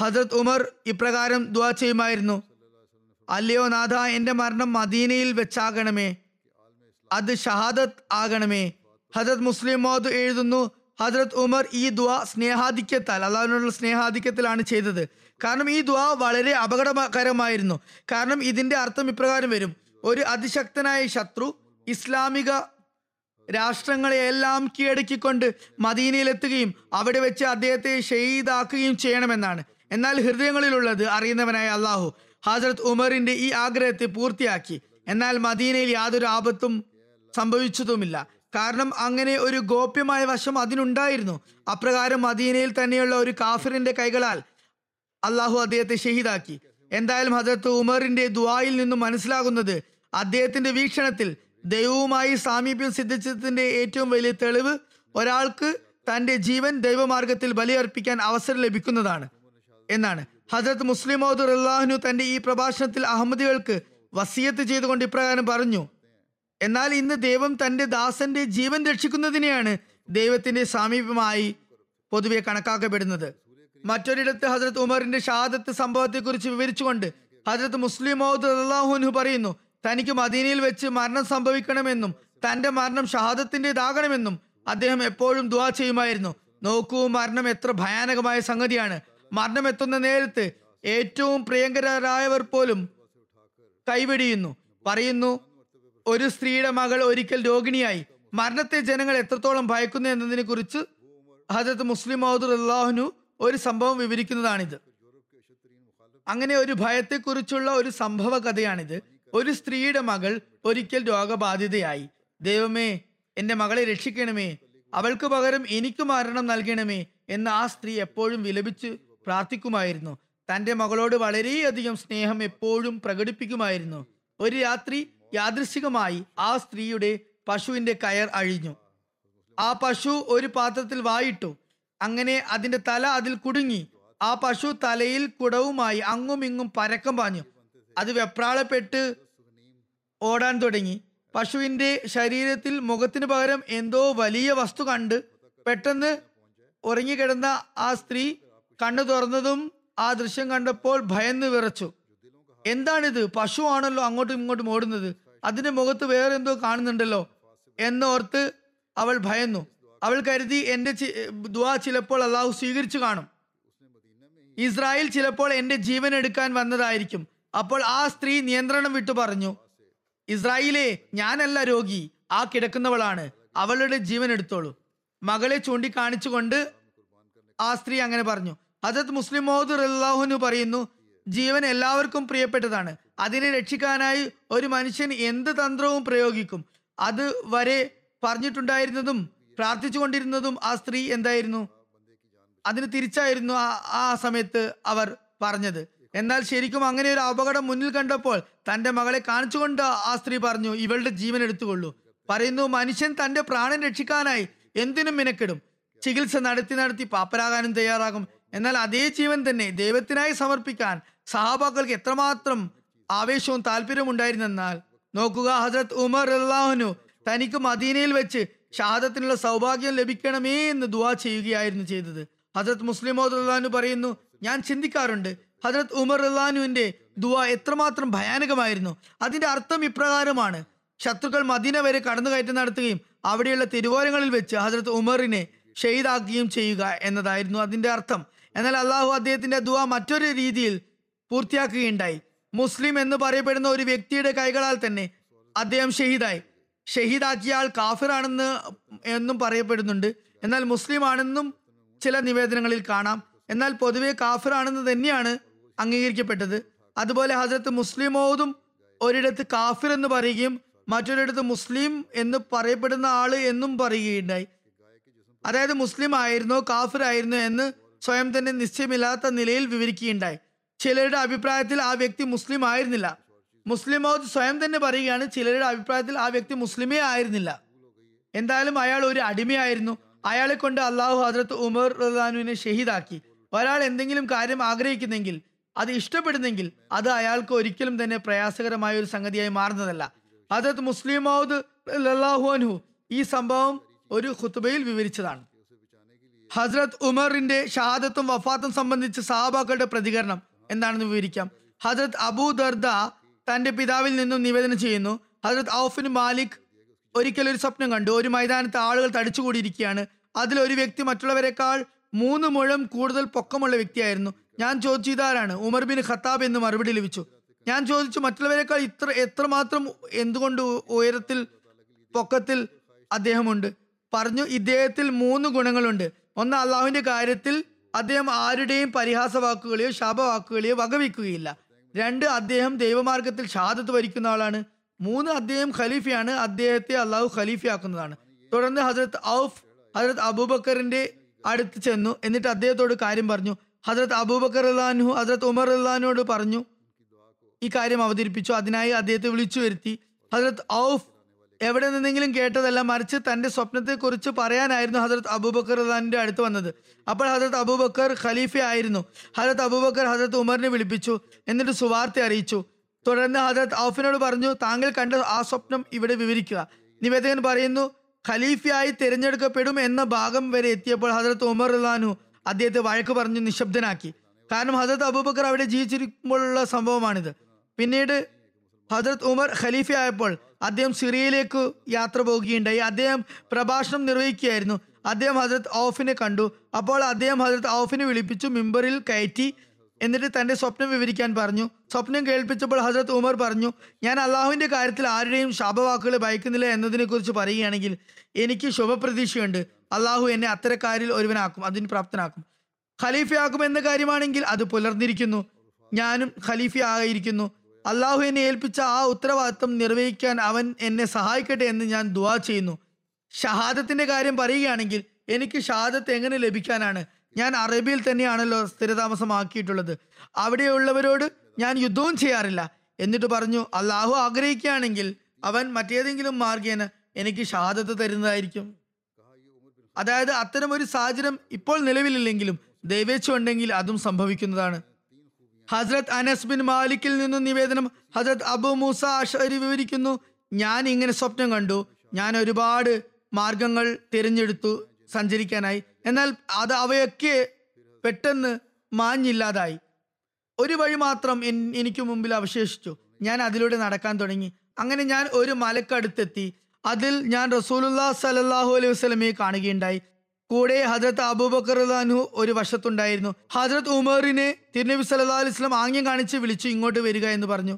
ഹസ്രത്ത് ഉമർ ഇപ്രകാരം ദുആ ചെയ്യുമായിരുന്നു, അല്ലയോ നാഥ, എന്റെ മരണം മദീനയിൽ വെച്ചാകണമേ, അത് ഷഹാദത്ത് ആകണമേ. ഹസ്രത്ത് മുസ്ലിം മൗദ് എഴുതുന്നു, ഹസ്രത്ത് ഉമർ ഈ ദുആ സ്നേഹാധിക്യത്താൽ, അള്ളാഹുവിനോടുള്ള സ്നേഹാധിക്യത്തിലാണ് ചെയ്തത്. കാരണം ഈ ദുആ വളരെ അപകടകരമായിരുന്നു. കാരണം ഇതിന്റെ അർത്ഥം ഇപ്രകാരം വരും, ഒരു അതിശക്തനായ ശത്രു ഇസ്ലാമിക രാഷ്ട്രങ്ങളെയെല്ലാം കീഴടക്കിക്കൊണ്ട് മദീനയിലെത്തുകയും അവിടെ വെച്ച് അദ്ദേഹത്തെ ഷഹീദാക്കുകയും ചെയ്യണമെന്നാണ്. എന്നാൽ ഹൃദയങ്ങളിലുള്ളത് അറിയുന്നവനായ അള്ളാഹു ഹസ്രത്ത് ഉമറിന്റെ ഈ ആഗ്രഹത്തെ പൂർത്തിയാക്കി. എന്നാൽ മദീനയിൽ യാതൊരു ആപത്തും സംഭവിച്ചതുമില്ല. കാരണം അങ്ങനെ ഒരു ഗോപ്യമായ വശം അതിനുണ്ടായിരുന്നു. അപ്രകാരം മദീനയിൽ തന്നെയുള്ള ഒരു കാഫിറിന്റെ കൈകളാൽ അള്ളാഹു അദ്ദേഹത്തെ ഷഹീദാക്കി. എന്തായാലും ഹസ്രത്ത് ഉമറിന്റെ ദുആയിൽ നിന്നും മനസ്സിലാകുന്നത് അദ്ദേഹത്തിന്റെ വീക്ഷണത്തിൽ ദൈവവുമായി സാമീപ്യം സിദ്ധിച്ചതിന്റെ ഏറ്റവും വലിയ തെളിവ് ഒരാൾക്ക് തന്റെ ജീവൻ ദൈവമാർഗത്തിൽ ബലിയർപ്പിക്കാൻ അവസരം ലഭിക്കുന്നതാണ് എന്നാണ്. ഹസ്രത്ത് മുസ്ലിം മൗദ് റളിയല്ലാഹു അൻഹു തന്റെ ഈ പ്രഭാഷണത്തിൽ അഹമ്മദികൾക്ക് വസിയത്ത് ചെയ്തുകൊണ്ട് ഇപ്രകാരം പറഞ്ഞു, എന്നാൽ ഇന്ന് ദൈവം തന്റെ ദാസന്റെ ജീവൻ രക്ഷിക്കുന്നതിനെയാണ് ദൈവത്തിന്റെ സാമീപ്യമായി പൊതുവെ കണക്കാക്കപ്പെടുന്നത്. മറ്റൊരിടത്ത് ഹസ്രത്ത് ഉമറിന്റെ ഷഹാദത്ത് സംഭവത്തെക്കുറിച്ച് വിവരിച്ചുകൊണ്ട് ഹസ്രത്ത് മുസ്ലിം മൗദ് റളിയല്ലാഹു അൻഹു പറയുന്നു, തനിക്ക് മദീനയിൽ വെച്ച് മരണം സംഭവിക്കണമെന്നും തന്റെ മരണം ഷഹാദത്തിൻ്റെതാകണമെന്നും അദ്ദേഹം എപ്പോഴും ദുആ ചെയ്യുമായിരുന്നു. നോക്കൂ, മരണം എത്ര ഭയാനകമായ സംഗതിയാണ്. മരണം എത്തുന്ന നേരത്ത് ഏറ്റവും പ്രിയങ്കരായവർ പോലും കൈവെടിയുന്നു. പറയുന്നു, ഒരു സ്ത്രീയുടെ മകൾ ഒരിക്കൽ രോഗിണിയായി. മരണത്തെ ജനങ്ങൾ എത്രത്തോളം ഭയക്കുന്നു എന്നതിനെ കുറിച്ച് ഹസ്രത്ത് മുസ്ലിം മൗദ് റളിയല്ലാഹു അൻഹു ഒരു സംഭവം വിവരിക്കുന്നതാണിത്. അങ്ങനെ ഒരു ഭയത്തെക്കുറിച്ചുള്ള ഒരു സംഭവ കഥയാണിത്. ഒരു സ്ത്രീയുടെ മകൾ ഒരിക്കൽ രോഗബാധിതയായി. ദൈവമേ, എൻ്റെ മകളെ രക്ഷിക്കണമേ, അവൾക്ക് പകരം എനിക്ക് മരണം നൽകണമേ എന്ന് ആ സ്ത്രീ എപ്പോഴും വിലപിച്ച് പ്രാർത്ഥിക്കുമായിരുന്നു. തൻ്റെ മകളോട് വളരെയധികം സ്നേഹം എപ്പോഴും പ്രകടിപ്പിക്കുമായിരുന്നു. ഒരു രാത്രി യാദൃശ്ചികമായി ആ സ്ത്രീയുടെ പശുവിൻ്റെ കയർ അഴിഞ്ഞു. ആ പശു ഒരു പാത്രത്തിൽ വായിട്ടു. അങ്ങനെ അതിൻ്റെ തല അതിൽ കുടുങ്ങി. ആ പശു തലയിൽ കുടവുമായി അങ്ങും ഇങ്ങും പരക്കം പാഞ്ഞു. അത് വെപ്രാളപ്പെട്ട് ഓടാൻ തുടങ്ങി. പശുവിൻ്റെ ശരീരത്തിൽ മുഖത്തിന് പകരം എന്തോ വലിയ വസ്തു കണ്ട് പെട്ടെന്ന് ഉറങ്ങിക്കിടന്ന ആ സ്ത്രീ കണ്ണു തുറന്നതും ആ ദൃശ്യം കണ്ടപ്പോൾ ഭയന്ന് വിറച്ചു. എന്താണിത്? പശു ആണല്ലോ അങ്ങോട്ടും ഇങ്ങോട്ടും ഓടുന്നത്, അതിൻ്റെ മുഖത്ത് വേറെ എന്തോ കാണുന്നുണ്ടല്ലോ എന്നോർത്ത് അവൾ ഭയന്നു. അവൾ കരുതി, എൻ്റെ ദുആ ചിലപ്പോൾ അള്ളാഹു സ്വീകരിച്ചു കാണും, ഇസ്രായേൽ ചിലപ്പോൾ എൻ്റെ ജീവൻ എടുക്കാൻ വന്നതായിരിക്കും. അപ്പോൾ ആ സ്ത്രീ നിയന്ത്രണം വിട്ടു പറഞ്ഞു, ഇസ്രായേലേ, ഞാനല്ല രോഗി, ആ കിടക്കുന്നവളാണ്, അവളുടെ ജീവൻ എടുത്തോളൂ. മകളെ ചൂണ്ടിക്കാണിച്ചുകൊണ്ട് ആ സ്ത്രീ അങ്ങനെ പറഞ്ഞു. ഹസ്രത്ത് മുസ്ലിം മൗദ് റളിയല്ലാഹു അൻഹു പറയുന്നു, ജീവൻ എല്ലാവർക്കും പ്രിയപ്പെട്ടതാണ്. അതിനെ രക്ഷിക്കാനായി ഒരു മനുഷ്യൻ എന്ത് തന്ത്രവും പ്രയോഗിക്കും. അത് വരെ പറഞ്ഞിട്ടുണ്ടായിരുന്നതും പ്രാർത്ഥിച്ചു കൊണ്ടിരുന്നതും ആ സ്ത്രീ എന്തായിരുന്നു? അതിന് തിരിച്ചായിരുന്നു ആ ആ സമയത്ത് അവർ പറഞ്ഞത്. എന്നാൽ ശരിക്കും അങ്ങനെ ഒരു അപകടം മുന്നിൽ കണ്ടപ്പോൾ തന്റെ മകളെ കാണിച്ചുകൊണ്ട് ആ സ്ത്രീ പറഞ്ഞു, ഇവളുടെ ജീവൻ എടുത്തുകൊള്ളൂ. പറയുന്നു, മനുഷ്യൻ തന്റെ പ്രാണൻ രക്ഷിക്കാനായി എന്തിനും മിനക്കെടും. ചികിത്സ നടത്തി നടത്തി പാപ്പരാകാനും തയ്യാറാകും. എന്നാൽ അതേ ജീവൻ തന്നെ ദൈവത്തിനായി സമർപ്പിക്കാൻ സഹാബാക്കൾക്ക് എത്രമാത്രം ആവേശവും താല്പര്യവും ഉണ്ടായിരുന്നെന്നാൽ നോക്കുക. ഹസ്രത്ത് ഉമർ റളിയല്ലാഹു അൻഹു തനിക്ക് മദീനയിൽ വെച്ച് ഷഹാദത്തിനുള്ള സൗഭാഗ്യം ലഭിക്കണമേ എന്ന് ദുആ ചെയ്യുകയായിരുന്നു ചെയ്തത്. ഹസ്രത്ത് മുസ്ലിം റളിയല്ലാഹു അൻഹു പറയുന്നു, ഞാൻ ചിന്തിക്കാറുണ്ട് ഹസ്രത്ത് ഉമർ റളിയല്ലാഹു അൻഹുവിന്റെ ദുആ എത്രമാത്രം ഭയാനകമായിരുന്നു. അതിന്റെ അർത്ഥം ഇപ്രകാരമാണ്: ശത്രുക്കൾ മദീന വരെ കടന്നുകയറ്റം നടത്തുകയും അവിടെയുള്ള തിരുവോരങ്ങളിൽ വെച്ച് ഹസ്രത്ത് ഉമറിനെ ഷഹീദാക്കുകയും ചെയ്യുക എന്നതായിരുന്നു അതിന്റെ അർത്ഥം. എന്നാൽ അള്ളാഹു അദ്ദേഹത്തിന്റെ ദുആ മറ്റൊരു രീതിയിൽ പൂർത്തിയാക്കുകയുണ്ടായി. മുസ്ലിം എന്ന് പറയപ്പെടുന്ന ഒരു വ്യക്തിയുടെ കൈകളാൽ തന്നെ അദ്ദേഹം ഷഹീദായി. ഷഹീദാക്കിയ ആൾ കാഫിറാണെന്ന് എന്നും പറയപ്പെടുന്നുണ്ട്, എന്നാൽ മുസ്ലിം ആണെന്നും ചില നിവേദനങ്ങളിൽ കാണാം. എന്നാൽ പൊതുവെ കാഫിറാണെന്ന് തന്നെയാണ് അംഗീകരിക്കപ്പെട്ടത്. അതുപോലെ ഹസ്രത്ത് മുസ്ലിം ഓതും ഒരിടത്ത് കാഫിർ എന്ന് പറയുകയും മറ്റൊരിടത്ത് മുസ്ലിം എന്ന് പറയപ്പെടുന്ന ആള് എന്നും പറയുകയുണ്ടായി. അതായത് മുസ്ലിം ആയിരുന്നോ കാഫിർ ആയിരുന്നോ എന്ന് സ്വയം തന്നെ നിശ്ചയമില്ലാത്ത നിലയിൽ വിവരിക്കുകയുണ്ടായി. ചിലരുടെ അഭിപ്രായത്തിൽ ആ വ്യക്തി മുസ്ലിം ആയിരുന്നില്ല. മുസ്ലിം മൗത്ത് സ്വയം തന്നെ പറയുകയാണ്, ചിലരുടെ അഭിപ്രായത്തിൽ ആ വ്യക്തി മുസ്ലിമേ ആയിരുന്നില്ല. എന്തായാലും അയാൾ ഒരു അടിമയായിരുന്നു. അയാളെ കൊണ്ട് അള്ളാഹു ഹസ്രത്ത് ഉമർ റളിയല്ലാഹുവിനെ ഷഹീദാക്കി. ഒരാൾ എന്തെങ്കിലും കാര്യം ആഗ്രഹിക്കുന്നെങ്കിൽ, അത് ഇഷ്ടപ്പെടുന്നെങ്കിൽ, അത് അയാൾക്ക് ഒരിക്കലും തന്നെ പ്രയാസകരമായ ഒരു സംഗതിയായി മാറുന്നതല്ല. ഹസ്രത്ത് മുസ്ലിം മൗത്ത് റളിയല്ലാഹു അൻഹു ഈ സംഭവം ഒരു ഖുത്ബയിൽ വിവരിച്ചതാണ്. ഹസ്രത്ത് ഉമറിന്റെ ഷഹാദത്തും വഫാത്തും സംബന്ധിച്ച് സഹാബാക്കളുടെ പ്രതികരണം എന്താണെന്ന് വിവരിക്കാം. ഹസ്രത്ത് അബൂ ദർദ തന്റെ പിതാവിൽ നിന്നും നിവേദനം ചെയ്യുന്നു, ഹസ്രത്ത് ഔഫിന് മാലിക് ഒരിക്കലൊരു സ്വപ്നം കണ്ടു. ഒരു മൈതാനത്ത് ആളുകൾ തടിച്ചുകൂടിയിരിക്കുകയാണ്. അതിലൊരു വ്യക്തി മറ്റുള്ളവരെക്കാൾ മൂന്ന് മുഴം കൂടുതൽ പൊക്കമുള്ള വ്യക്തിയായിരുന്നു. ഞാൻ ചോദിച്ചു, ഇതാരാണ്? ഉമർ ബിൻ ഖത്താബ് എന്ന് മറുപടി ലഭിച്ചു. ഞാൻ ചോദിച്ചു, മറ്റുള്ളവരെക്കാൾ ഇത്ര എത്രമാത്രം എന്തുകൊണ്ട് ഉയരത്തിൽ പൊക്കത്തിൽ അദ്ദേഹമുണ്ട്? പറഞ്ഞു, ഇദ്ദേഹത്തിൽ മൂന്ന് ഗുണങ്ങളുണ്ട്. ഒന്ന്, അള്ളാഹുവിന്റെ കാര്യത്തിൽ അദ്ദേഹം ആരുടെയും പരിഹാസ വാക്കുകളെയോ ശാപവാക്കുകളെയോ വകവയ്ക്കുകയില്ല. രണ്ട്, അദ്ദേഹം ദൈവമാർഗത്തിൽ ഷഹാദത്ത് വരിക്കുന്ന ആളാണ്. മൂന്ന്, അദ്ദേഹം ഖലീഫയാണ്. അദ്ദേഹത്തെ അള്ളാഹു ഖലീഫയാക്കുന്നതാണ്. തുടർന്ന് ഹസ്രത്ത് ഔഫ് ഹസ്രത്ത് അബൂബക്കറിന്റെ അടുത്ത് ചെന്നു. എന്നിട്ട് അദ്ദേഹത്തോട് കാര്യം പറഞ്ഞു. ഹസ്രത്ത് അബൂബക്കർ റളിയല്ലാഹു ഹസ്രത്ത് ഉമർ റളിയല്ലാഹുവിനോട് പറഞ്ഞു, ഈ കാര്യം അവതരിപ്പിച്ചു. അതിനായി അദ്ദേഹത്തെ വിളിച്ചു വരുത്തി. ഹസ്രത്ത് ഔഫ് എവിടെ നിന്നെങ്കിലും കേട്ടതല്ല, മറിച്ച് തന്റെ സ്വപ്നത്തെ കുറിച്ച് പറയാനായിരുന്നു ഹസ്രത്ത് അബൂബക്കർ റളിയല്ലാഹുവിന്റെ അടുത്ത് വന്നത്. അപ്പോൾ ഹസ്രത്ത് അബൂബക്കർ ഖലീഫ ആയിരുന്നു. ഹസ്രത്ത് അബൂബക്കർ ഹസ്രത്ത് ഉമറിനെ വിളിപ്പിച്ചു, എന്നിട്ട് സുവാർത്ത അറിയിച്ചു. തുടർന്ന് ഹസ്രത്ത് ഔഫിനോട് പറഞ്ഞു, താങ്കൾ കണ്ട ആ സ്വപ്നം ഇവിടെ വിവരിക്കുക. നിവേദകൻ പറയുന്നു, ഖലീഫയായി തിരഞ്ഞെടുക്കപ്പെടും എന്ന ഭാഗം വരെ എത്തിയപ്പോൾ ഹസ്രത്ത് ഉമർ റളിയല്ലാഹു അദ്ദേഹത്തെ വഴക്ക് പറഞ്ഞു നിശബ്ദനാക്കി. കാരണം ഹസ്രത്ത് അബൂബക്കർ അവിടെ ജീവിച്ചിരിക്കുമ്പോഴുള്ള സംഭവമാണിത്. പിന്നീട് ഹസ്രത്ത് ഉമർ ഖലീഫ ആയപ്പോൾ അദ്ദേഹം സിറിയയിലേക്ക് യാത്ര പോവുകയുണ്ടായി. അദ്ദേഹം പ്രഭാഷണം നിർവഹിക്കുകയായിരുന്നു. അദ്ദേഹം ഹസ്രത്ത് ഔഫിനെ കണ്ടു. അപ്പോൾ അദ്ദേഹം ഹസ്രത്ത് ഔഫിനെ വിളിപ്പിച്ചു മിമ്പറിൽ കയറ്റി. എന്നിട്ട് തൻ്റെ സ്വപ്നം വിവരിക്കാൻ പറഞ്ഞു. സ്വപ്നം കേൾപ്പിച്ചപ്പോൾ ഹസ്രത്ത് ഉമർ പറഞ്ഞു, ഞാൻ അള്ളാഹുവിൻ്റെ കാര്യത്തിൽ ആരുടെയും ശാപവാക്കുകൾ ഭയക്കുന്നില്ല എന്നതിനെക്കുറിച്ച് പറയുകയാണെങ്കിൽ എനിക്ക് ശുഭപ്രതീക്ഷയുണ്ട്. അള്ളാഹു എന്നെ അത്തരക്കാരിൽ ഒരുവനാക്കും, അതിന് പ്രാപ്തനാക്കും. ഖലീഫയാക്കും എന്ന കാര്യമാണെങ്കിൽ അത് പുലർന്നിരിക്കുന്നു. ഞാനും ഖലീഫയായിരിക്കുന്നു. അള്ളാഹു എന്നെ ഏൽപ്പിച്ച ആ ഉത്തരവാദിത്വം നിർവഹിക്കാൻ അവൻ എന്നെ സഹായിക്കട്ടെ എന്ന് ഞാൻ ദുആ ചെയ്യുന്നു. ഷഹാദത്തിന്റെ കാര്യം പറയുകയാണെങ്കിൽ എനിക്ക് ഷഹാദത്ത് എങ്ങനെ ലഭിക്കാനാണ്? ഞാൻ അറേബ്യയിൽ തന്നെയാണല്ലോ സ്ഥിരതാമസമാക്കിയിട്ടുള്ളത്. അവിടെയുള്ളവരോട് ഞാൻ യുദ്ധവും ചെയ്യാറില്ല. എന്നിട്ട് പറഞ്ഞു, അള്ളാഹു ആഗ്രഹിക്കുകയാണെങ്കിൽ അവൻ മറ്റേതെങ്കിലും മാർഗേന എനിക്ക് ഷഹാദത്ത് തരുന്നതായിരിക്കും. അതായത് അത്തരം ഒരു സാഹചര്യം ഇപ്പോൾ നിലവിലില്ലെങ്കിലും ദൈവേച്ഛ ഉണ്ടെങ്കിൽ അതും സംഭവിക്കുന്നതാണ്. ഹസ്രത്ത് അനസ് ബിൻ മാലിക്കിൽ നിന്നും നിവേദനം ഹസ്രത്ത് അബൂ മൂസ അശ്അരി വിവരിക്കുന്നു, ഞാൻ ഇങ്ങനെ സ്വപ്നം കണ്ടു. ഞാൻ ഒരുപാട് മാർഗങ്ങൾ തിരഞ്ഞെടുത്തു സഞ്ചരിക്കാനായി. എന്നാൽ അത് അവയൊക്കെ പെട്ടെന്ന് മാഞ്ഞില്ലാതായി. ഒരു വഴി മാത്രം എനിക്ക് മുമ്പിൽ അവശേഷിച്ചു. ഞാൻ അതിലൂടെ നടക്കാൻ തുടങ്ങി. അങ്ങനെ ഞാൻ ഒരു മലക്കടുത്തെത്തി. അതിൽ ഞാൻ റസൂലുള്ളാഹി സ്വല്ലല്ലാഹു അലൈഹി വസല്ലമയെ കാണുകയുണ്ടായി. കൂടെ ഹസ്രത്ത് അബൂബക്കർ റളിയല്ലാഹു അൻഹു ഒരു വശത്തുണ്ടായിരുന്നു. ഹസ്രത്ത് ഉമറിനെ തിരുനബി സല്ലല്ലാഹു അലൈഹി വസല്ലം ആംഗ്യം കാണിച്ച് വിളിച്ചു, ഇങ്ങോട്ട് വരിക എന്ന് പറഞ്ഞു.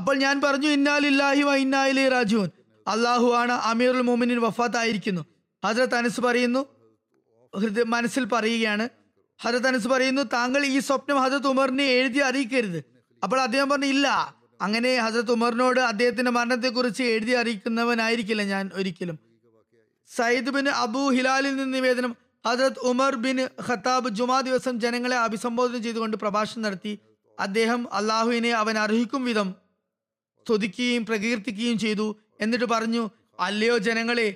അപ്പോൾ ഞാൻ പറഞ്ഞു, ഇന്നാ ലില്ലാഹി വ ഇന്നാ ഇലൈഹി റാജിഊൻ, അള്ളാഹു ആണ് അമീറുൽ മുഅ്മിനീൻ വഫാത്തായിരിക്കുന്നു. ഹസ്രത്ത് അനസ് പറയുന്നു, ഹൃദയ മനസ്സിൽ പറയുകയാണ്, ഹസ്രത്ത് അനസ് പറയുന്നു, താങ്കൾ ഈ സ്വപ്നം ഹസ്രത്ത് ഉമറിനെ എഴുതി അറിയിക്കരുത്. അപ്പോൾ അദ്ദേഹം പറഞ്ഞു, ഇല്ല, അങ്ങനെ ഹസ്രത്ത് ഉമറിനോട് അദ്ദേഹത്തിന്റെ മരണത്തെക്കുറിച്ച് എഴുതി അറിയിക്കുന്നവനായിരിക്കില്ല ഞാൻ ഒരിക്കലും. സയ്യിദ് ബിൻ അബൂ ഹിലാലിൽ നിന്ന് നിവേദനം ഹസ്രത്ത് ഉമർ ബിൻ ഖത്താബ് ജുമാ ദിവസം ജനങ്ങളെ അഭിസംബോധന ചെയ്തുകൊണ്ട് പ്രഭാഷണം നടത്തി. അദ്ദേഹം അള്ളാഹുവിനെ അവൻ അർഹിക്കും വിധം സ്തുതിക്കുകയും പ്രകീർത്തിക്കുകയും ചെയ്തു. എന്നിട്ട് പറഞ്ഞു, അല്ലയോ ജനങ്ങളെ,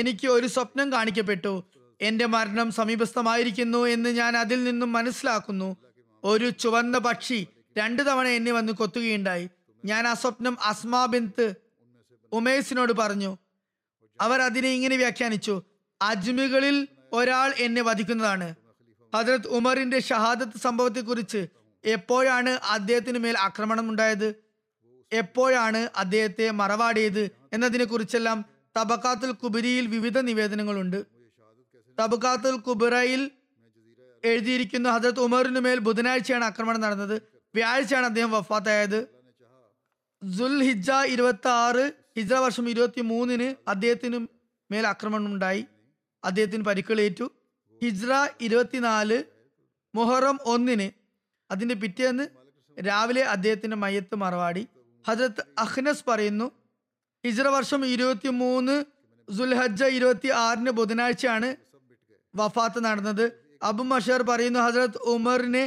എനിക്ക് ഒരു സ്വപ്നം കാണിക്കപ്പെട്ടു. എന്റെ മരണം സമീപസ്ഥമായിരിക്കുന്നു എന്ന് ഞാൻ അതിൽ നിന്നും മനസ്സിലാക്കുന്നു. ഒരു ചുവന്ന പക്ഷി രണ്ടു തവണ എന്നെ വന്ന് കൊത്തുകയുണ്ടായി. ഞാൻ ആ സ്വപ്നം അസ്മാ ബിൻത്ത് ഉമേസിനോട് പറഞ്ഞു. അവർ അതിനെ ഇങ്ങനെ വ്യാഖ്യാനിച്ചു: അജ്മികളിൽ ഒരാൾ എന്നെ വധിക്കുന്നതാണ്. ഹദ്രത്ത് ഉമറിന്റെ ഷഹാദത്ത് സംഭവത്തെക്കുറിച്ച് എപ്പോഴാണ് അദ്ദേഹത്തിന് മേൽ ആക്രമണം ഉണ്ടായത്, എപ്പോഴാണ് അദ്ദേഹത്തെ മറവാടിയത് എന്നതിനെ കുറിച്ചെല്ലാം തബഖാത്തുൽ കുബരിയിൽ വിവിധ നിവേദനങ്ങളുണ്ട്. തബഖാത്തുൽ കുബറയിൽ എഴുതിയിരിക്കുന്നു, ഹദ്രത്ത് ഉമറിനു മേൽ ബുധനാഴ്ചയാണ് ആക്രമണം നടന്നത്, വ്യാഴ്ചയാണ് അദ്ദേഹം വഫാത്തായത്. ദുൽഹിജ്ജ ഇരുപത്തി ആറ് ഹിജ്റ വർഷം ഇരുപത്തി മൂന്നിന് അദ്ദേഹത്തിനു മേൽ ആക്രമണം ഉണ്ടായി, അദ്ദേഹത്തിന് പരിക്കുകളേറ്റു. ഹിജ്റ ഇരുപത്തിനാല് മുഹറം ഒന്നിന് അതിന്റെ പിറ്റേന്ന് രാവിലെ അദ്ദേഹത്തിന്റെ മയ്യത്ത് മറവാടി. ഹദ്രത്ത് അഹ്നസ് പറയുന്നു, ഹിജ്റ വർഷം ഇരുപത്തി മൂന്ന് ദുൽഹജ്ജ ഇരുപത്തി ആറിന് ബുധനാഴ്ചയാണ് വഫാത്ത് നടന്നത്. അബു മഷർ പറയുന്നു, ഹദ്രത്ത് ഉമറിനെ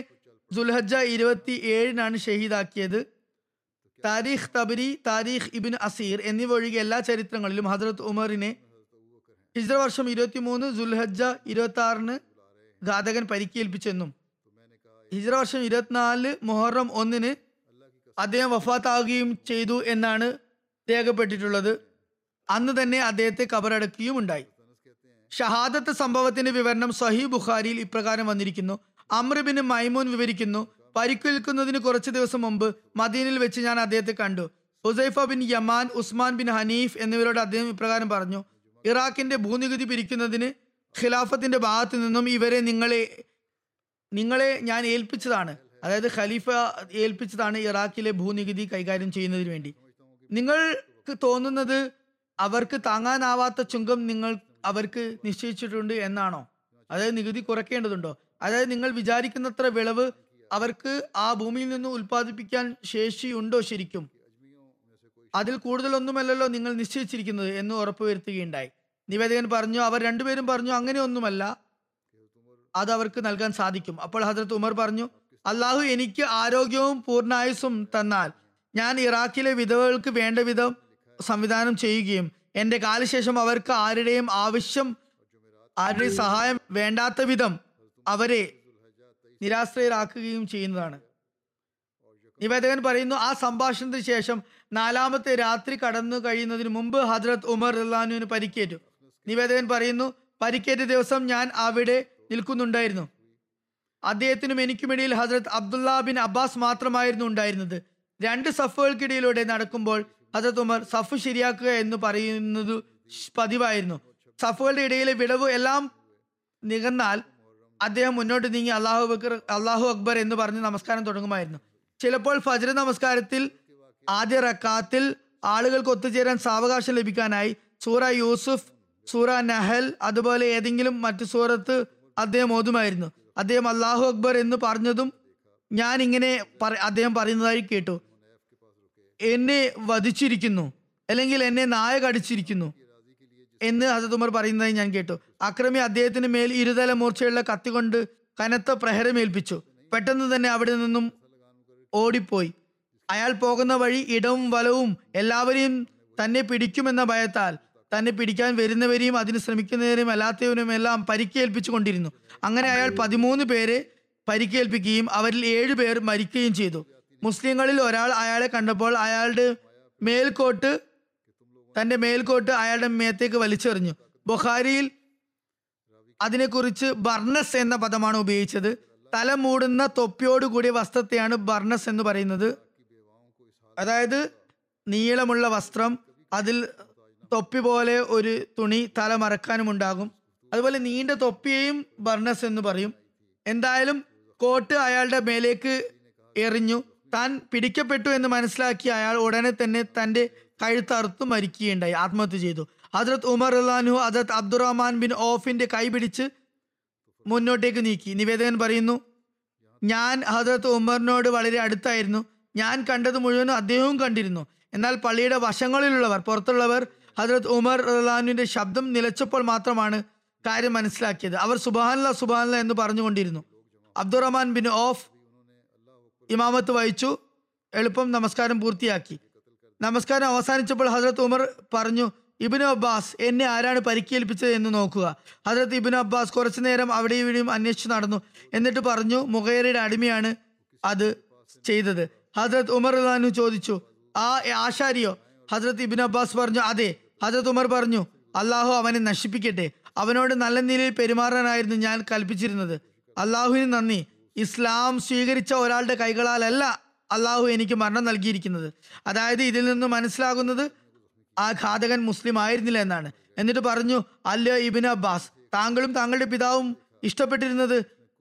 ദുൽഹജ്ജ ഇരുപത്തി ഏഴിനാണ് ഷഹീദാക്കിയത്. Tarikh Tabari, Tarikh Ibn Asir എന്നിവ ഒഴികെ എല്ലാ ചരിത്രങ്ങളിലും ഹദ്രത്ത് ഉമറിനെ ഹിജ്റ വർഷം ഇരുപത്തി മൂന്ന് ദുൽഹജ്ജ ഇരുപത്തി ആറിന് ഘാതകൻ പരിക്കേൽപ്പിച്ചെന്നും ഹിജ്റ വർഷം ഇരുപത്തിനാല് മുഹറം ഒന്നിന് അദ്ദേഹം വഫാത്താവുകയും ചെയ്തു എന്നാണ് രേഖപ്പെട്ടിട്ടുള്ളത്. അന്ന് തന്നെ അദ്ദേഹത്തെ കബറടക്കുകയും ഉണ്ടായി. ഷഹാദത്ത് സംഭവത്തിന്റെ വിവരണം സഹീഹ് ബുഖാരിയിൽ ഇപ്രകാരം വന്നിരിക്കുന്നു. അംർ ബിൻ മൈമൂൻ വിവരിക്കുന്നു, പരിക്കേൽക്കുന്നതിന് കുറച്ച് ദിവസം മുമ്പ് മദീനയിൽ വെച്ച് ഞാൻ അദ്ദേഹത്തെ കണ്ടു. Huzaifa bin Yaman, Usman bin Hanif എന്നിവരോട് അദ്ദേഹം ഇപ്രകാരം പറഞ്ഞു: ഇറാഖിന്റെ ഭൂനികുതി പിരിക്കുന്നതിന് ഖിലാഫത്തിന്റെ ഭാഗത്തു നിന്നും ഇവരെ നിങ്ങളെ നിങ്ങളെ ഞാൻ ഏൽപ്പിച്ചതാണ്, അതായത് ഖലീഫ ഏൽപ്പിച്ചതാണ് ഇറാഖിലെ ഭൂനികുതി കൈകാര്യം ചെയ്യുന്നതിന് വേണ്ടി. നിങ്ങൾക്ക് തോന്നുന്നത് അവർക്ക് താങ്ങാനാവാത്ത ചുങ്കം നിങ്ങൾ അവർക്ക് നിശ്ചയിച്ചിട്ടുണ്ട് എന്നാണോ? അതായത് നികുതി കുറയ്ക്കേണ്ടതുണ്ടോ? അതായത് നിങ്ങൾ വിചാരിക്കുന്നത്ര വിളവ് അവർക്ക് ആ ഭൂമിയിൽ നിന്ന് ഉൽപ്പാദിപ്പിക്കാൻ ശേഷിയുണ്ടോ? ശരിക്കും അതിൽ കൂടുതലൊന്നുമല്ലല്ലോ നിങ്ങൾ നിശ്ചയിച്ചിരിക്കുന്നത് എന്ന് ഉറപ്പുവരുത്തുകയുണ്ടായി. നിവേദകൻ പറഞ്ഞു, അവർ രണ്ടുപേരും പറഞ്ഞു, അങ്ങനെയൊന്നുമല്ല, അത് അവർക്ക് നൽകാൻ സാധിക്കും. അപ്പോൾ ഹദ്രത്ത് ഉമർ പറഞ്ഞു, അള്ളാഹു എനിക്ക് ആരോഗ്യവും പൂർണ്ണായുസും തന്നാൽ ഞാൻ ഇറാഖിലെ വിധവകൾക്ക് വേണ്ട വിധം സംവിധാനം ചെയ്യുകയും എൻ്റെ കാലശേഷം അവർക്ക് ആരുടെയും ആവശ്യം ആരുടെയും സഹായം വേണ്ടാത്ത വിധം അവരെ നിരാശ്രയരാക്കുകയും ചെയ്യുന്നതാണ്. നിവേദകൻ പറയുന്നു, ആ സംഭാഷണത്തിന് ശേഷം നാലാമത്തെ രാത്രി കടന്നു കഴിയുന്നതിന് മുമ്പ് ഹദ്രത്ത് ഉമർ റളിയല്ലാഹുവിന് പരിക്കേറ്റു. നിവേദകൻ പറയുന്നു, പരിക്കേറ്റ ദിവസം ഞാൻ അവിടെ നിൽക്കുന്നുണ്ടായിരുന്നു. അദ്ദേഹത്തിനും എനിക്കുമിടയിൽ ഹദ്രത്ത് അബ്ദുള്ള ബിൻ അബ്ബാസ് മാത്രമായിരുന്നു ഉണ്ടായിരുന്നത്. രണ്ട് സഫുകൾക്കിടയിലൂടെ നടക്കുമ്പോൾ ഹദ്രത്ത് ഉമർ സഫ് ശരിയാക്കുക എന്ന് പറയുന്നത് പതിവായിരുന്നു. സഫുകളുടെ ഇടയിലെ വിടവ് എല്ലാം നികന്നാൽ അദ്ദേഹം മുന്നോട്ട് നീങ്ങി അള്ളാഹു അക്ബർ അള്ളാഹു അക്ബർ എന്ന് പറഞ്ഞ് നമസ്കാരം തുടങ്ങുമായിരുന്നു. ചിലപ്പോൾ ഫജ്ർ നമസ്കാരത്തിൽ ആദ്യ റക്കാത്തിൽ ആളുകൾക്ക് ഒത്തുചേരാൻ സാവകാശം ലഭിക്കാനായി സൂറ യൂസുഫ്, സൂറ നഹൽ, അതുപോലെ ഏതെങ്കിലും മറ്റു സൂറത്ത് അദ്ദേഹം ഓതുമായിരുന്നു. അദ്ദേഹം അള്ളാഹു അക്ബർ എന്ന് പറഞ്ഞതും ഞാൻ ഇങ്ങനെ അദ്ദേഹം പറയുന്നതായി കേട്ടു: എന്നെ വധിച്ചിരിക്കുന്നു, അല്ലെങ്കിൽ എന്നെ നായ കടിച്ചിരിക്കുന്നു എന്ന് ഹദ്രത്ത് ഉമർ പറയുന്നതായി ഞാൻ കേട്ടു. അക്രമി അദ്ദേഹത്തിന് മേൽ ഇരുതല മൂർച്ചയുള്ള കത്തി കൊണ്ട് കനത്ത പ്രഹരമേൽപ്പിച്ചു. പെട്ടെന്ന് തന്നെ അവിടെ നിന്നും ഓടിപ്പോയി. അയാൾ പോകുന്ന വഴി ഇടവും വലവും എല്ലാവരെയും തന്നെ പിടിക്കുമെന്ന ഭയത്താൽ തന്നെ പിടിക്കാൻ വരുന്നവരെയും അതിന് ശ്രമിക്കുന്നവരെയും അല്ലാത്തവരും എല്ലാം പരിക്കേൽപ്പിച്ചു കൊണ്ടിരുന്നു. അങ്ങനെ അയാൾ പതിമൂന്ന് പേരെ പരിക്കേൽപ്പിക്കുകയും അവരിൽ ഏഴു പേർ മരിക്കുകയും ചെയ്തു. മുസ്ലിങ്ങളിൽ ഒരാൾ അയാളെ കണ്ടപ്പോൾ അയാളുടെ മേൽക്കോട്ട് തന്റെ മേൽക്കോട്ട് അയാളുടെ മേത്തേക്ക് വലിച്ചെറിഞ്ഞു. ബുഖാരിയിൽ അതിനെക്കുറിച്ച് ബർണസ് എന്ന പദമാണ് ഉപയോഗിച്ചത്. തല മൂടുന്ന തൊപ്പിയോടുകൂടിയ വസ്ത്രത്തെയാണ് ബർണസ് എന്ന് പറയുന്നത്. അതായത് നീളമുള്ള വസ്ത്രം, അതിൽ തൊപ്പി പോലെ ഒരു തുണി തല മറക്കാനും ഉണ്ടാകും. അതുപോലെ നീണ്ട തൊപ്പിയെയും ബർണസ് എന്ന് പറയും. എന്തായാലും കോട്ട് അയാളുടെ മേലേക്ക് എറിഞ്ഞു. താൻ പിടിക്കപ്പെട്ടു എന്ന് മനസ്സിലാക്കിയ അയാൾ ഉടനെ തന്നെ തൻ്റെ കഴുത്തറുത്ത് മരിക്കുകയുണ്ടായി, ആത്മഹത്യ ചെയ്തു. ഹദ്രത്ത് ഉമർ റളിയല്ലാഹു അൻഹു ഹദ്രത്ത് അബ്ദുറഹ്മാൻ ബിൻ ഔഫിന്റെ കൈ പിടിച്ച് മുന്നോട്ടേക്ക് നീക്കി. നിവേദകൻ പറയുന്നു, ഞാൻ ഹദ്രത്ത് ഉമറിനോട് വളരെ അടുത്തായിരുന്നു. ഞാൻ കണ്ടത് മുഴുവനും അദ്ദേഹവും കണ്ടിരുന്നു. എന്നാൽ പള്ളിയുടെ വശങ്ങളിലുള്ളവർ, പുറത്തുള്ളവർ ഹദ്രത്ത് ഉമർ റളിയല്ലാഹു അൻഹുവിന്റെ ശബ്ദം നിലച്ചപ്പോൾ മാത്രമാണ് കാര്യം മനസ്സിലാക്കിയത്. അവർ സുബ്ഹാനല്ലാ സുബ്ഹാനല്ലാ എന്ന് പറഞ്ഞുകൊണ്ടിരുന്നു. അബ്ദുറഹ്മാൻ ബിൻ ഔഫ് ഇമാമത്ത് വഹിച്ചു എളുപ്പം നമസ്കാരം പൂർത്തിയാക്കി. നമസ്കാരം അവസാനിച്ചപ്പോൾ ഹദ്രത്ത് ഉമർ പറഞ്ഞു, ഇബ്നു അബ്ബാസ്, എന്നെ ആരാണ് പരിക്കേൽപ്പിച്ചത് എന്ന് നോക്കുക. ഹദ്റത്ത് ഇബ്നു അബ്ബാസ് കുറച്ചു നേരം അവിടെയും ഇവിടെയും അന്വേഷിച്ചു നടന്നു. എന്നിട്ട് പറഞ്ഞു, മുഗൈറയുടെ അടിമയാണ് അത് ചെയ്തത്. ഹദ്റത്ത് ഉമർ റളിയല്ലാഹു ചോദിച്ചു, ആ ആശാരിയോ? ഹദ്റത്ത് ഇബ്നു അബ്ബാസ് പറഞ്ഞു, അതെ. ഹദ്റത്ത് ഉമർ പറഞ്ഞു, അള്ളാഹു അവനെ നശിപ്പിക്കട്ടെ, അവനോട് നല്ല നിലയിൽ പെരുമാറാനായിരുന്നു ഞാൻ കൽപ്പിച്ചിരുന്നത്. അള്ളാഹുവിന് നന്ദി, ഇസ്ലാം സ്വീകരിച്ച ഒരാളുടെ കൈകളാലല്ല അള്ളാഹു എനിക്ക് മരണം നൽകിയിരിക്കുന്നത്. അതായത് ഇതിൽ നിന്ന് മനസ്സിലാകുന്നത് ആ ഘാതകൻ മുസ്ലിം ആയിരുന്നില്ല എന്നാണ്. എന്നിട്ട് പറഞ്ഞു, അല്ല ഇബ്നു അബ്ബാസ്, താങ്കളും താങ്കളുടെ പിതാവും ഇഷ്ടപ്പെട്ടിരുന്നത്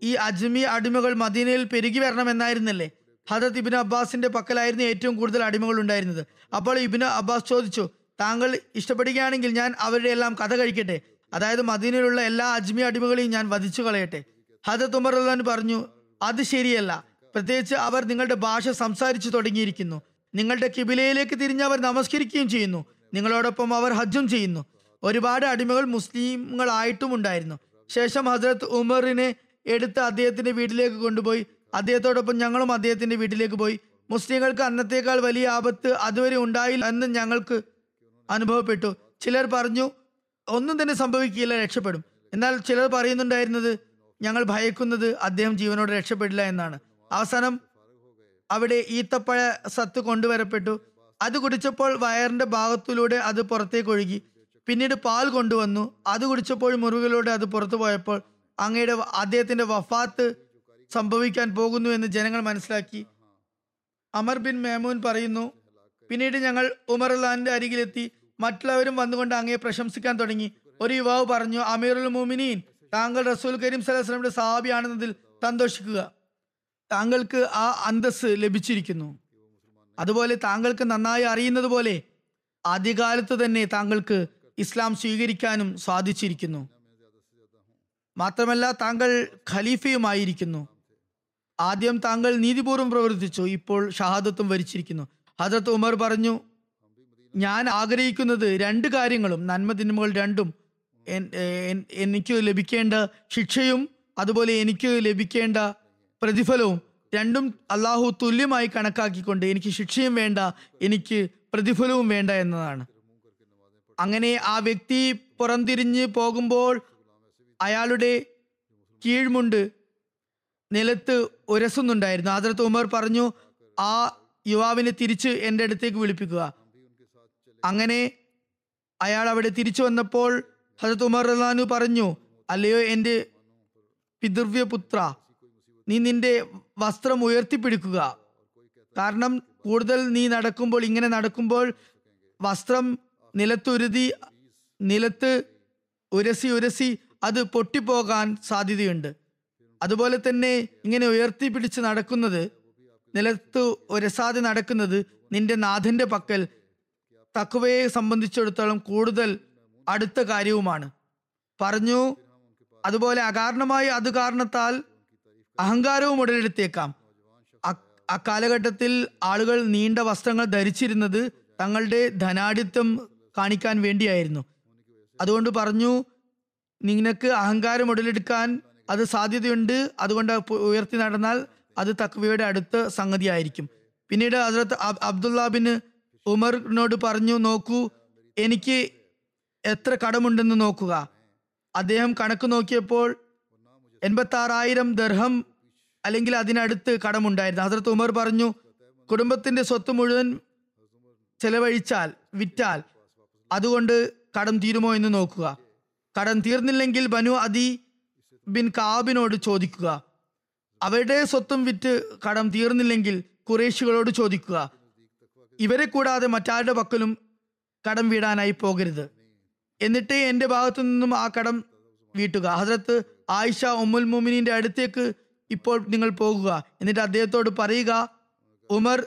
ഈ അജ്മി അടിമകൾ മദീനയിൽ പെരുകി വരണമെന്നായിരുന്നല്ലേ? ഹദ്റത്ത് ഇബ്നു അബ്ബാസിന്റെ പക്കലായിരുന്നു ഏറ്റവും കൂടുതൽ അടിമകൾ ഉണ്ടായിരുന്നത്. അപ്പോൾ ഇബ്നു അബ്ബാസ് ചോദിച്ചു, താങ്കൾ ഇഷ്ടപ്പെടുകയാണെങ്കിൽ ഞാൻ അവരുടെ എല്ലാം കഥ കഴിക്കട്ടെ, അതായത് മദീനയിലുള്ള എല്ലാ അജ്മി അടിമകളെയും ഞാൻ വധിച്ചു കളയട്ടെ. ഹദ്റത്ത് ഉമർ റളിയല്ലാഹു പറഞ്ഞു, അത് ശരിയല്ല, പ്രത്യേകിച്ച് അവർ നിങ്ങളുടെ ഭാഷ സംസാരിച്ചു തുടങ്ങിയിരിക്കുന്നു, നിങ്ങളുടെ കിബിലയിലേക്ക് തിരിഞ്ഞ് അവർ നമസ്കരിക്കുകയും ചെയ്യുന്നു, നിങ്ങളോടൊപ്പം അവർ ഹജ്ജും ചെയ്യുന്നു. ഒരുപാട് അടിമകൾ മുസ്ലിങ്ങളായിട്ടും ഉണ്ടായിരുന്നു. ശേഷം ഹദ്റത്ത് ഉമറിനെ എടുത്ത് അദ്ദേഹത്തിന്റെ വീട്ടിലേക്ക് കൊണ്ടുപോയി. അദ്ദേഹത്തോടൊപ്പം ഞങ്ങളും അദ്ദേഹത്തിന്റെ വീട്ടിലേക്ക് പോയി. മുസ്ലിങ്ങൾക്ക് അന്നത്തേക്കാൾ വലിയ ആപത്ത് അതുവരെ ഉണ്ടായില്ല എന്ന് ഞങ്ങൾക്ക് അനുഭവപ്പെട്ടു. ചിലർ പറഞ്ഞു, ഒന്നും തന്നെ സംഭവിക്കില്ല, രക്ഷപ്പെടും. എന്നാൽ ചിലർ പറയുന്നുണ്ടായിരുന്നത്, ഞങ്ങൾ ഭയക്കുന്നത് അദ്ദേഹം ജീവനോട് രക്ഷപ്പെടില്ല എന്നാണ്. അവസാനം അവിടെ ഈത്തപ്പഴ സത്ത് കൊണ്ടുവരപ്പെട്ടു. അത് കുടിച്ചപ്പോൾ വയറിന്റെ ഭാഗത്തിലൂടെ അത് പുറത്തേക്ക് ഒഴുകി. പിന്നീട് പാൽ കൊണ്ടുവന്നു, അത് കുടിച്ചപ്പോൾ മുറിവിലൂടെ അത് പുറത്തു പോയപ്പോൾ അങ്ങയുടെ അദ്ദേഹത്തിന്റെ വഫാത്ത് സംഭവിക്കാൻ പോകുന്നു എന്ന് ജനങ്ങൾ മനസ്സിലാക്കി. അമർ ബിൻ മൈമൂൻ പറയുന്നു, പിന്നീട് ഞങ്ങൾ ഉമർ റളിയല്ലാഹുവിന്റെ അരികിലെത്തി. മറ്റുള്ളവരും വന്നുകൊണ്ട് അങ്ങയെ പ്രശംസിക്കാൻ തുടങ്ങി. ഒരു യുവാവ് പറഞ്ഞു, അമീറുൽ മുഅ്മിനീൻ, താങ്കൾ റസൂൽ കരീം സ്വല്ലല്ലാഹു അലൈഹി വസല്ലമയുടെ സഹാബിയാണെന്നതിൽ സന്തോഷിക്കുക, താങ്കൾക്ക് ആ അന്തസ്സ് ലഭിച്ചിരിക്കുന്നു. അതുപോലെ താങ്കൾക്ക് നന്നായി അറിയുന്നത് പോലെ ആദ്യകാലത്ത് തന്നെ താങ്കൾക്ക് ഇസ്ലാം സ്വീകരിക്കാനും സാധിച്ചിരിക്കുന്നു. മാത്രമല്ല താങ്കൾ ഖലീഫയുമായിരിക്കുന്നു. ആദ്യം താങ്കൾ നീതിപൂർവ്വം പ്രവർത്തിച്ചു, ഇപ്പോൾ ഷഹാദത്തും വരിച്ചിരിക്കുന്നു. ഹദ്റത്ത് ഉമർ പറഞ്ഞു, ഞാൻ ആഗ്രഹിക്കുന്നത് രണ്ട് കാര്യങ്ങളും, നന്മ തിന്മകൾ രണ്ടും, എനിക്ക് ലഭിക്കേണ്ട ശിക്ഷയും അതുപോലെ എനിക്ക് ലഭിക്കേണ്ട പ്രതിഫലവും രണ്ടും അള്ളാഹു തുല്യമായി കണക്കാക്കിക്കൊണ്ട് എനിക്ക് ശിക്ഷയും വേണ്ട എനിക്ക് പ്രതിഫലവും വേണ്ട എന്നതാണ്. അങ്ങനെ ആ വ്യക്തി പുറംതിരിഞ്ഞ് പോകുമ്പോൾ അയാളുടെ കീഴ്മുണ്ട് നിലത്ത് ഉരസുന്നുണ്ടായിരുന്നു. ഹദ്റത്ത് ഉമർ പറഞ്ഞു, ആ യുവാവിനെ തിരിച്ച് എൻ്റെ അടുത്തേക്ക് വിളിപ്പിക്കുക. അങ്ങനെ അയാൾ അവിടെ തിരിച്ചു വന്നപ്പോൾ ഹദ്റത്ത് ഉമർ റളിയല്ലാഹു പറഞ്ഞു, അല്ലയോ എൻ്റെ പിതൃവ്യപുത്ര, നീ നിന്റെ വസ്ത്രം ഉയർത്തിപ്പിടിക്കുക, കാരണം കൂടുതൽ നീ നടക്കുമ്പോൾ ഇങ്ങനെ നടക്കുമ്പോൾ വസ്ത്രം നിലത്തുരുതി നിലത്ത് ഉരസി ഉരസി അത് പൊട്ടിപ്പോകാൻ സാധ്യതയുണ്ട്. അതുപോലെ തന്നെ ഇങ്ങനെ ഉയർത്തിപ്പിടിച്ച് നടക്കുന്നത്, നിലത്ത് ഉരസാതെ നടക്കുന്നത് നിന്റെ നാഥന്റെ പക്കൽ തഖ്വയെ സംബന്ധിച്ചിടത്തോളം കൂടുതൽ അടുത്ത കാര്യവുമാണ് പറഞ്ഞു. അതുപോലെ അകാരണമായി അത് കാരണത്താൽ അഹങ്കാരവും ഉടലെടുത്തേക്കാം. അക്കാലഘട്ടത്തിൽ ആളുകൾ നീണ്ട വസ്ത്രങ്ങൾ ധരിച്ചിരുന്നത് തങ്ങളുടെ ധനാഢ്യത്വം കാണിക്കാൻ വേണ്ടിയായിരുന്നു. അതുകൊണ്ട് പറഞ്ഞു, നിനക്ക് അഹങ്കാരം ഉടലെടുക്കാൻ അത് സാധ്യതയുണ്ട്, അതുകൊണ്ട് ഉയർത്തി നടന്നാൽ അത് തഖ്വയുടെ അടുത്ത സംഗതിയായിരിക്കും. പിന്നീട് ഹദ്റത്ത് അബ്ദുള്ള ബിൻ ഉമറിനോട് പറഞ്ഞു, നോക്കൂ എനിക്ക് എത്ര കടമുണ്ടെന്ന് നോക്കുക. അദ്ദേഹം കണക്ക് നോക്കിയപ്പോൾ എൺപത്തി ആറായിരം ദർഹം അല്ലെങ്കിൽ അതിനടുത്ത് കടമുണ്ടായിരുന്നു. ഹദ്റത്ത് ഉമർ പറഞ്ഞു, കുടുംബത്തിന്റെ സ്വത്ത് മുഴുവൻ ചെലവഴിച്ചാൽ വിറ്റാൽ അതുകൊണ്ട് കടം തീരുമോ എന്ന് നോക്കുക. കടം തീർന്നില്ലെങ്കിൽ ബനു അദി ബിൻ കാബിനോട് ചോദിക്കുക. അവരുടെ സ്വത്തും വിറ്റ് കടം തീർന്നില്ലെങ്കിൽ ഖുറൈശികളോട് ചോദിക്കുക. ഇവരെ കൂടാതെ മറ്റാരുടെ പക്കലും കടം വീടാനായി പോകരുത്, എന്നിട്ട് എൻ്റെ ഭാഗത്തു നിന്നും ആ കടം വീട്ടുക. ഹദ്റത്ത് ആയിഷ ഉമ്മുൽ മുഅ്മിനീന്റെ അടുത്തേക്ക് ഇപ്പോൾ നിങ്ങൾ പോകുക, എന്നിട്ട് അദ്ദേഹത്തോട് പറയുക, ഉമർ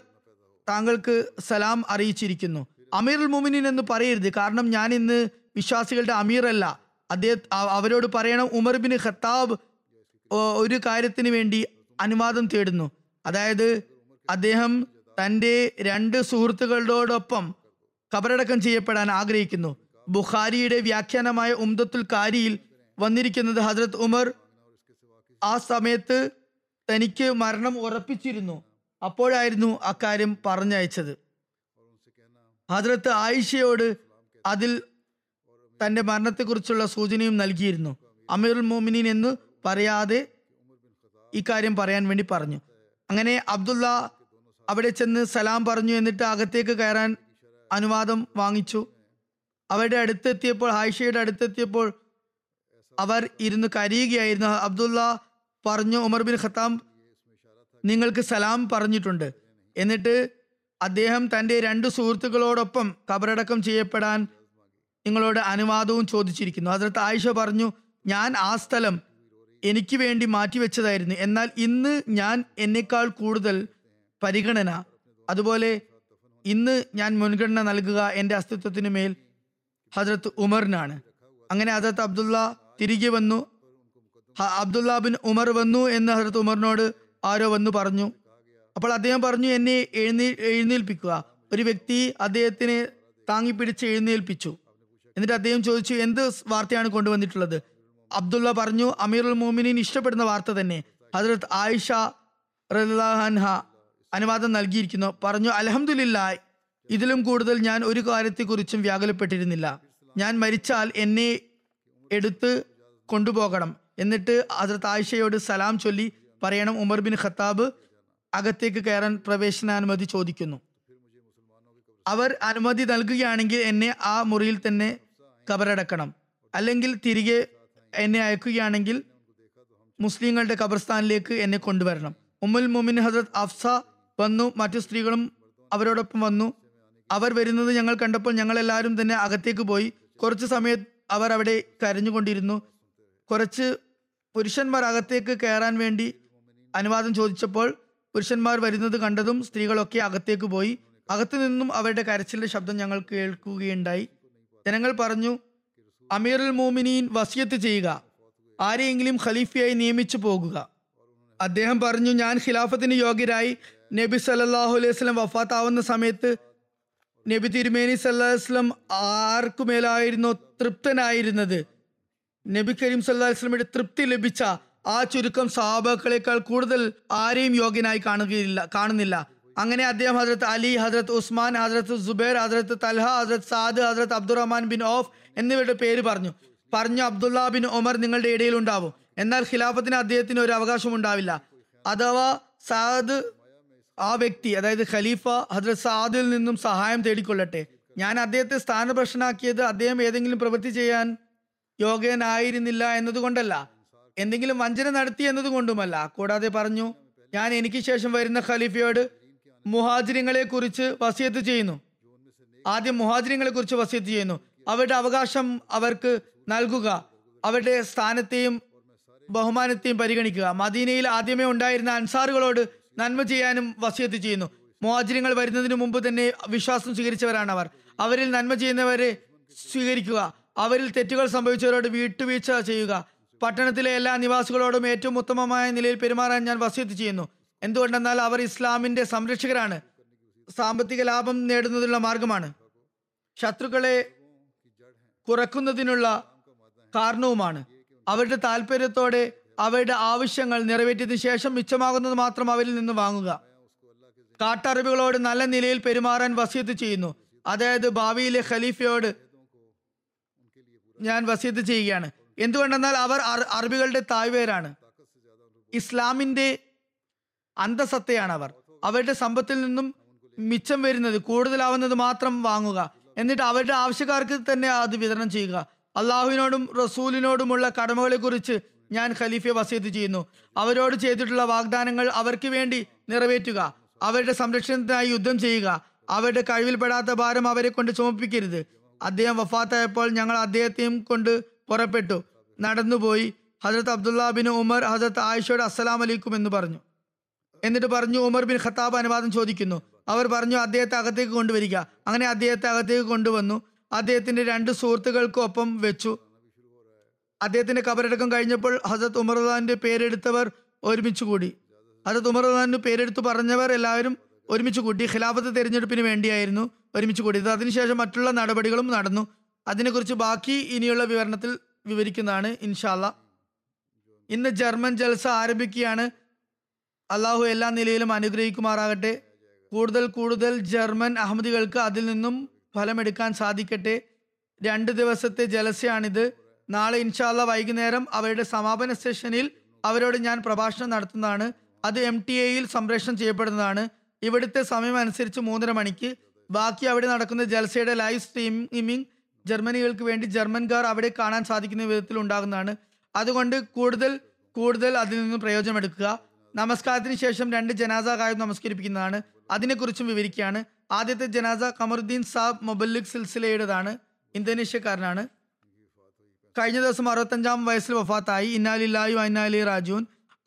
താങ്കൾക്ക് സലാം അറിയിച്ചിരിക്കുന്നു, അമീറുൽ മുഅ്മിനീൻ എന്ന് പറയരുത്, കാരണം ഞാൻ ഇന്ന് വിശ്വാസികളുടെ അമീറല്ല. അദ്ദേഹം അവരോട് പറയണം, ഉമർ ബിൻ ഖത്താബ് ഒരു കാര്യത്തിന് വേണ്ടി അനുവാദം തേടുന്നു, അതായത് അദ്ദേഹം തൻ്റെ രണ്ട് സുഹൃത്തുക്കളോടൊപ്പം കബറടക്കം ചെയ്യപ്പെടാൻ ആഗ്രഹിക്കുന്നു. ബുഖാരിയുടെ വ്യാഖ്യാനമായ ഉംദത്തുൽ കാരിയിൽ വന്നിരിക്കുന്നത്, ഹദ്റത്ത് ഉമർ ആ സമയത്ത് തനിക്ക് മരണം ഉറപ്പിച്ചിരുന്നു, അപ്പോഴായിരുന്നു അക്കാര്യം പറഞ്ഞയച്ചത്. ഹദ്റത്ത് ആയിഷയോട് അതിൽ തൻ്റെ മരണത്തെക്കുറിച്ചുള്ള സൂചനയും നൽകിയിരുന്നു. അമീറുൽ മോമിനീൻ എന്ന് പറയാതെ ഇക്കാര്യം പറയാൻ വേണ്ടി പറഞ്ഞു. അങ്ങനെ അബ്ദുള്ള അവിടെ ചെന്ന് സലാം പറഞ്ഞു, എന്നിട്ട് അകത്തേക്ക് കയറാൻ അനുവാദം വാങ്ങിച്ചു. അവരുടെ അടുത്തെത്തിയപ്പോൾ, ആയിഷയുടെ അടുത്തെത്തിയപ്പോൾ അവർ ഇരുന്ന് കരയുകയായിരുന്നു. അബ്ദുള്ള പറഞ്ഞു, ഉമർ ബിൻ ഖത്താബ് നിങ്ങൾക്ക് സലാം പറഞ്ഞിട്ടുണ്ട്. എന്നിട്ട് അദ്ദേഹം തൻ്റെ രണ്ട് സുഹൃത്തുക്കളോടൊപ്പം കബറടക്കം ചെയ്യപ്പെടാൻ നിങ്ങളോട് അനുവാദവും ചോദിച്ചിരിക്കുന്നു. ഹസ്രത്ത് ആയിഷ പറഞ്ഞു, ഞാൻ ആ സ്ഥലം എനിക്ക് വേണ്ടി മാറ്റിവെച്ചതായിരുന്നു, എന്നാൽ ഇന്ന് ഞാൻ എന്നേക്കാൾ കൂടുതൽ പരിഗണന, അതുപോലെ ഇന്ന് ഞാൻ മുൻഗണന നൽകുക എൻ്റെ അസ്തിത്വത്തിന് മേൽ ഹസ്രത്ത് ഉമറിനാണ്. അങ്ങനെ ഹസ്രത്ത് അബ്ദുള്ള തിരികെ വന്നു. അബ്ദുള്ള ബിൻ ഉമർ വന്നു എന്ന് ഹസ്രത്ത് ഉമറിനോട് ആരോ വന്നു പറഞ്ഞു. അപ്പോൾ അദ്ദേഹം പറഞ്ഞു, എന്നെ എഴുന്നേ എഴുന്നേൽപ്പിക്കുക. ഒരു വ്യക്തി അദ്ദേഹത്തിനെ താങ്ങിപ്പിടിച്ച് എഴുന്നേൽപ്പിച്ചു. എന്നിട്ട് അദ്ദേഹം ചോദിച്ചു, എന്ത് വാർത്തയാണ് കൊണ്ടുവന്നിട്ടുള്ളത്? അബ്ദുള്ള പറഞ്ഞു, അമീറുൽ മോമിനീൻ ഇഷ്ടപ്പെടുന്ന വാർത്ത തന്നെ. ഹസ്രത്ത് ആയിഷ റളിയല്ലാഹു അൻഹ അനുവാദം നൽകിയിരിക്കുന്നു. പറഞ്ഞു, അൽഹംദുലില്ലാഹ്, ഇതിലും കൂടുതൽ ഞാൻ ഒരു കാര്യത്തെക്കുറിച്ചും വ്യാകുലപ്പെട്ടിരുന്നില്ല. ഞാൻ മരിച്ചാൽ എന്നെ എടുത്ത് കൊണ്ടുപോകണം, എന്നിട്ട് ഹസ്രത്ത് ആയിഷയോട് സലാം ചൊല്ലി പറയണം ഉമർ ബിൻ ഖത്താബ് അകത്തേക്ക് കയറാൻ പ്രവേശനാനുമതി ചോദിക്കുന്നു, അവർ അനുമതി നൽകുകയാണെങ്കിൽ എന്നെ ആ മുറിയിൽ തന്നെ കബറടക്കണം, അല്ലെങ്കിൽ തിരികെ എന്നെ അയക്കുകയാണെങ്കിൽ മുസ്ലിങ്ങളുടെ ഖബർസ്ഥാനിലേക്ക് എന്നെ കൊണ്ടുവരണം. ഉമ്മുൽ മുഅ്മിനീൻ ഹസ്രത്ത് ഹഫ്സ വന്നു, മറ്റു സ്ത്രീകളും അവരോടൊപ്പം വന്നു. അവർ വരുന്നത് ഞങ്ങൾ കണ്ടപ്പോൾ ഞങ്ങളെല്ലാവരും തന്നെ അകത്തേക്ക് പോയി. കുറച്ച് സമയം അവർ അവിടെ കരഞ്ഞുകൊണ്ടിരുന്നു. കുറച്ച് പുരുഷന്മാർ അകത്തേക്ക് കയറാൻ വേണ്ടി അനുവാദം ചോദിച്ചപ്പോൾ പുരുഷന്മാർ വരുന്നത് കണ്ടതും സ്ത്രീകളൊക്കെ അകത്തേക്ക് പോയി. അകത്തു നിന്നും അവരുടെ കരച്ചിലിന്റെ ശബ്ദം ഞങ്ങൾ കേൾക്കുകയുണ്ടായി. ജനങ്ങൾ പറഞ്ഞു, അമീറുൽ മോമിനീൻ വസിയത്ത് ചെയ്യുക, ആരെയെങ്കിലും ഖലീഫയായി നിയമിച്ചു പോകുക. അദ്ദേഹം പറഞ്ഞു, ഞാൻ ഖിലാഫത്തിന് യോഗ്യരായി നബി സല്ലല്ലാഹു അലൈഹി വസല്ലം വഫാത്താവുന്ന സമയത്ത് നബി തിരുമേനി സല്ലല്ലാഹു അലൈഹി വസല്ലം ആർക്കുമേലായിരുന്നോ തൃപ്തനായിരുന്നത്, നബി കരീം സല്ലല്ലാഹു അലൈഹി വസല്ലമയുടെ തൃപ്തി ലഭിച്ച ആ ചുരുക്കം സഹാബാക്കളെക്കാൾ കൂടുതൽ ആരെയും യോഗ്യനായി കാണുകയില്ല കാണുന്നില്ല. അങ്ങനെ അദ്ദേഹം ഹസ്രത്ത് അലി, ഹസ്രത്ത് ഉസ്മാൻ, ഹസ്രത്ത് സുബൈർ, ഹസ്രത്ത് തൽഹ, ഹസ്രത്ത് സാദ്, ഹസ്രത്ത് അബ്ദുറഹ്മാൻ ബിൻ ഔഫ് എന്നിവരുടെ പേര് പറഞ്ഞു പറഞ്ഞു അബ്ദുള്ള ബിൻ ഉമർ നിങ്ങളുടെ ഇടയിൽ ഉണ്ടാവും, എന്നാൽ ഖിലാഫത്തിന് അദ്ദേഹത്തിന് ഒരു അവകാശം ഉണ്ടാവില്ല. അഥവാ സാദ് ആ വ്യക്തി, അതായത് ഖലീഫ ഹസ്രത്ത് സാദിൽ നിന്നും സഹായം തേടിക്കൊള്ളട്ടെ. ഞാൻ അദ്ദേഹത്തെ സ്ഥാനഭ്രഷ്ടനാക്കിയത് അദ്ദേഹം ഏതെങ്കിലും പ്രവൃത്തി ചെയ്യാൻ യോഗ്യനായിരുന്നില്ല എന്നതുകൊണ്ടല്ല, എന്തെങ്കിലും വഞ്ചന നടത്തി എന്നതുകൊണ്ടുമല്ല. കൂടാതെ പറഞ്ഞു, ഞാൻ എനിക്ക് ശേഷം വരുന്ന ഖലീഫയോട് മുഹാജിരങ്ങളെ കുറിച്ച് വസിയത്ത് ചെയ്യുന്നു. ആദ്യം മുഹാജിരങ്ങളെ കുറിച്ച് വസിയത്ത് ചെയ്യുന്നു, അവരുടെ അവകാശം അവർക്ക് നൽകുക, അവരുടെ സ്ഥാനത്തെയും ബഹുമാനത്തെയും പരിഗണിക്കുക. മദീനയിൽ ആദ്യമേ ഉണ്ടായിരുന്ന അൻസാറുകളോട് നന്മ ചെയ്യാനും വസിയത്ത് ചെയ്യുന്നു. മുഹാജിരങ്ങൾ വരുന്നതിന് മുമ്പ് തന്നെ വിശ്വാസം സ്വീകരിച്ചവരാണ് അവർ. അവരിൽ നന്മ ചെയ്യുന്നവരെ സ്വീകരിക്കുക, അവരിൽ തെറ്റുകൾ സംഭവിച്ചവരോട് വിട്ടുവീഴ്ച ചെയ്യുക, പട്ടണത്തിലെ എല്ലാ നിവാസികളോടും ഏറ്റവും ഉത്തമമായ നിലയിൽ പെരുമാറാൻ ഞാൻ വസിയത്ത് ചെയ്യുന്നു. എന്തുകൊണ്ടെന്നാൽ അവർ ഇസ്ലാമിന്റെ സംരക്ഷകരാണ്, സാമ്പത്തിക ലാഭം നേടുന്നതിനുള്ള മാർഗമാണ്, ശത്രുക്കളെ കുറക്കുന്നതിനുള്ള കാരണവുമാണ്. അവരുടെ താല്പര്യത്തോടെ അവരുടെ ആവശ്യങ്ങൾ നിറവേറ്റിയതിനു ശേഷം മിച്ചമാകുന്നത് മാത്രം അവരിൽ നിന്ന് വാങ്ങുക. കാട്ടറബികളോട് നല്ല നിലയിൽ പെരുമാറാൻ വസിയത്ത് ചെയ്യുന്നു. അതായത് ഭാവിയിലെ ഖലീഫയോട് ഞാൻ വസിയത്ത് ചെയ്യുകയാണ്. എന്തുകൊണ്ടെന്നാൽ അവർ അറബികളുടെ താഴ്വേരാണ്, ഇസ്ലാമിന്റെ അന്തസത്തയാണ് അവർ. അവരുടെ സമ്പത്തിൽ നിന്നും മിച്ചം വരുന്നത്, കൂടുതലാവുന്നത് മാത്രം വാങ്ങുക, എന്നിട്ട് അവരുടെ ആവശ്യക്കാർക്ക് തന്നെ അത് വിതരണം ചെയ്യുക. അള്ളാഹുവിനോടും റസൂലിനോടുമുള്ള കടമകളെക്കുറിച്ച് ഞാൻ ഖലീഫയെ വസിയത്ത് ചെയ്യുന്നു. അവരോട് ചെയ്തിട്ടുള്ള വാഗ്ദാനങ്ങൾ അവർക്ക് വേണ്ടി നിറവേറ്റുക, അവരുടെ സംരക്ഷണത്തിനായി യുദ്ധം ചെയ്യുക, അവരുടെ കഴിവിൽപ്പെടാത്ത ഭാരം അവരെ കൊണ്ട് ചുമപ്പിക്കരുത്. അദ്ദേഹം വഫാത്തായപ്പോൾ ഞങ്ങൾ അദ്ദേഹത്തെയും കൊണ്ട് പുറപ്പെട്ടു നടന്നുപോയി. ഹസ്രത്ത് അബ്ദുള്ള ബിൻ ഉമർ ഹസ്രത്ത് ആയിഷയോട് അസ്സലാം അലൈക്കും എന്ന് പറഞ്ഞു. എന്നിട്ട് പറഞ്ഞു, ഉമർ ബിൻ ഖത്താബ് അനുവാദം ചോദിക്കുന്നു. അവർ പറഞ്ഞു, അദ്ദേഹത്തെ അകത്തേക്ക് കൊണ്ടുവരിക. അങ്ങനെ അദ്ദേഹത്തെ അകത്തേക്ക് കൊണ്ടുവന്നു. അദ്ദേഹത്തിന്റെ രണ്ട് സുഹൃത്തുക്കൾക്കൊപ്പം വെച്ചു. അദ്ദേഹത്തിന്റെ കബറടക്കം കഴിഞ്ഞപ്പോൾ ഹസ്രത്ത് ഉമർ റളിയല്ലാഹു അൻഹുവിന്റെ പേരെടുത്തവർ ഒരുമിച്ച് കൂടി. ഹസ്രത്ത് ഉമർ റളിയല്ലാഹു അൻഹു പേരെടുത്ത് പറഞ്ഞവർ എല്ലാവരും ഒരുമിച്ച് കൂട്ടി. ഖിലാഫത്ത് തെരഞ്ഞെടുപ്പിന് വേണ്ടിയായിരുന്നു ഒരുമിച്ച് കൂടിയത്. അതിനുശേഷം മറ്റുള്ള നടപടികളും നടന്നു. അതിനെക്കുറിച്ച് ബാക്കി ഇനിയുള്ള വിവരണത്തിൽ വിവരിക്കുന്നതാണ് ഇൻഷാ അല്ലാഹ്. ഇന്ന് ജർമ്മൻ ജൽസ ആരംഭിക്കുകയാണ്. അള്ളാഹു എല്ലാ നിലയിലും അനുഗ്രഹിക്കുമാറാകട്ടെ. കൂടുതൽ കൂടുതൽ ജർമ്മൻ അഹമ്മദികൾക്ക് അതിൽ നിന്നും ഫലമെടുക്കാൻ സാധിക്കട്ടെ. രണ്ട് ദിവസത്തെ ജലസയാണിത്. നാളെ ഇൻഷാല്ല വൈകുന്നേരം അവരുടെ സമാപന സെഷനിൽ അവരോട് ഞാൻ പ്രഭാഷണം നടത്തുന്നതാണ്. അത് എം ടി എയിൽ സംപ്രേഷണം ചെയ്യപ്പെടുന്നതാണ് ഇവിടുത്തെ സമയം അനുസരിച്ച് മൂന്നര മണിക്ക്. ബാക്കി അവിടെ നടക്കുന്ന ജൽസയുടെ ലൈവ് സ്ട്രീമിംഗ് ജർമ്മനികൾക്ക് വേണ്ടി ജർമ്മൻകാർ അവിടെ കാണാൻ സാധിക്കുന്ന വിധത്തിൽ ഉണ്ടാകുന്നതാണ്. അതുകൊണ്ട് കൂടുതൽ കൂടുതൽ അതിൽ നിന്ന് പ്രയോജനമെടുക്കുക. നമസ്കാരത്തിന് ശേഷം രണ്ട് ജനാസ കായം നമസ്കരിപ്പിക്കുന്നതാണ്. അതിനെക്കുറിച്ചും വിവരിക്കുകയാണ്. ആദ്യത്തെ ജനാസ കമറുദ്ദീൻ സാബ് മൊബല്ലിഖ് സിൽസിലയുടേതാണ്. ഇന്തോനേഷ്യക്കാരനാണ്. കഴിഞ്ഞ ദിവസം അറുപത്തഞ്ചാം വയസ്സിൽ വഫാത്തായി. ഇന്നാലില്ലാഹി വ ഇന്നാ ഇലൈഹി റാജിഊൻ.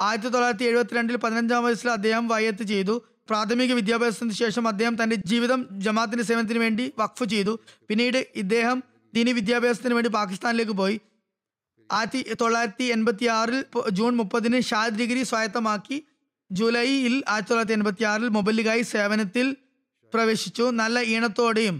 ആയിരത്തി തൊള്ളായിരത്തി എഴുപത്തിരണ്ടിൽ പതിനഞ്ചാം വയസ്സിൽ അദ്ദേഹം വയത്ത് ചെയ്തു. പ്രാഥമിക വിദ്യാഭ്യാസത്തിന് ശേഷം അദ്ദേഹം തൻ്റെ ജീവിതം ജമാഅത്തിൻ്റെ സേവനത്തിന് വേണ്ടി വഖഫ് ചെയ്തു. പിന്നീട് ഇദ്ദേഹം ദീനി വിദ്യാഭ്യാസത്തിന് വേണ്ടി പാകിസ്ഥാനിലേക്ക് പോയി. ആയിരത്തി തൊള്ളായിരത്തി എൺപത്തി ആറിൽ ജൂൺ മുപ്പതിന് ഷാദ് ഡിഗ്രി സ്വായത്തമാക്കി. ജൂലൈയിൽ ആയിരത്തി തൊള്ളായിരത്തി എൺപത്തി ആറിൽ മൊബല്ലിഗായി സേവനത്തിൽ പ്രവേശിച്ചു. നല്ല ഈണത്തോടെയും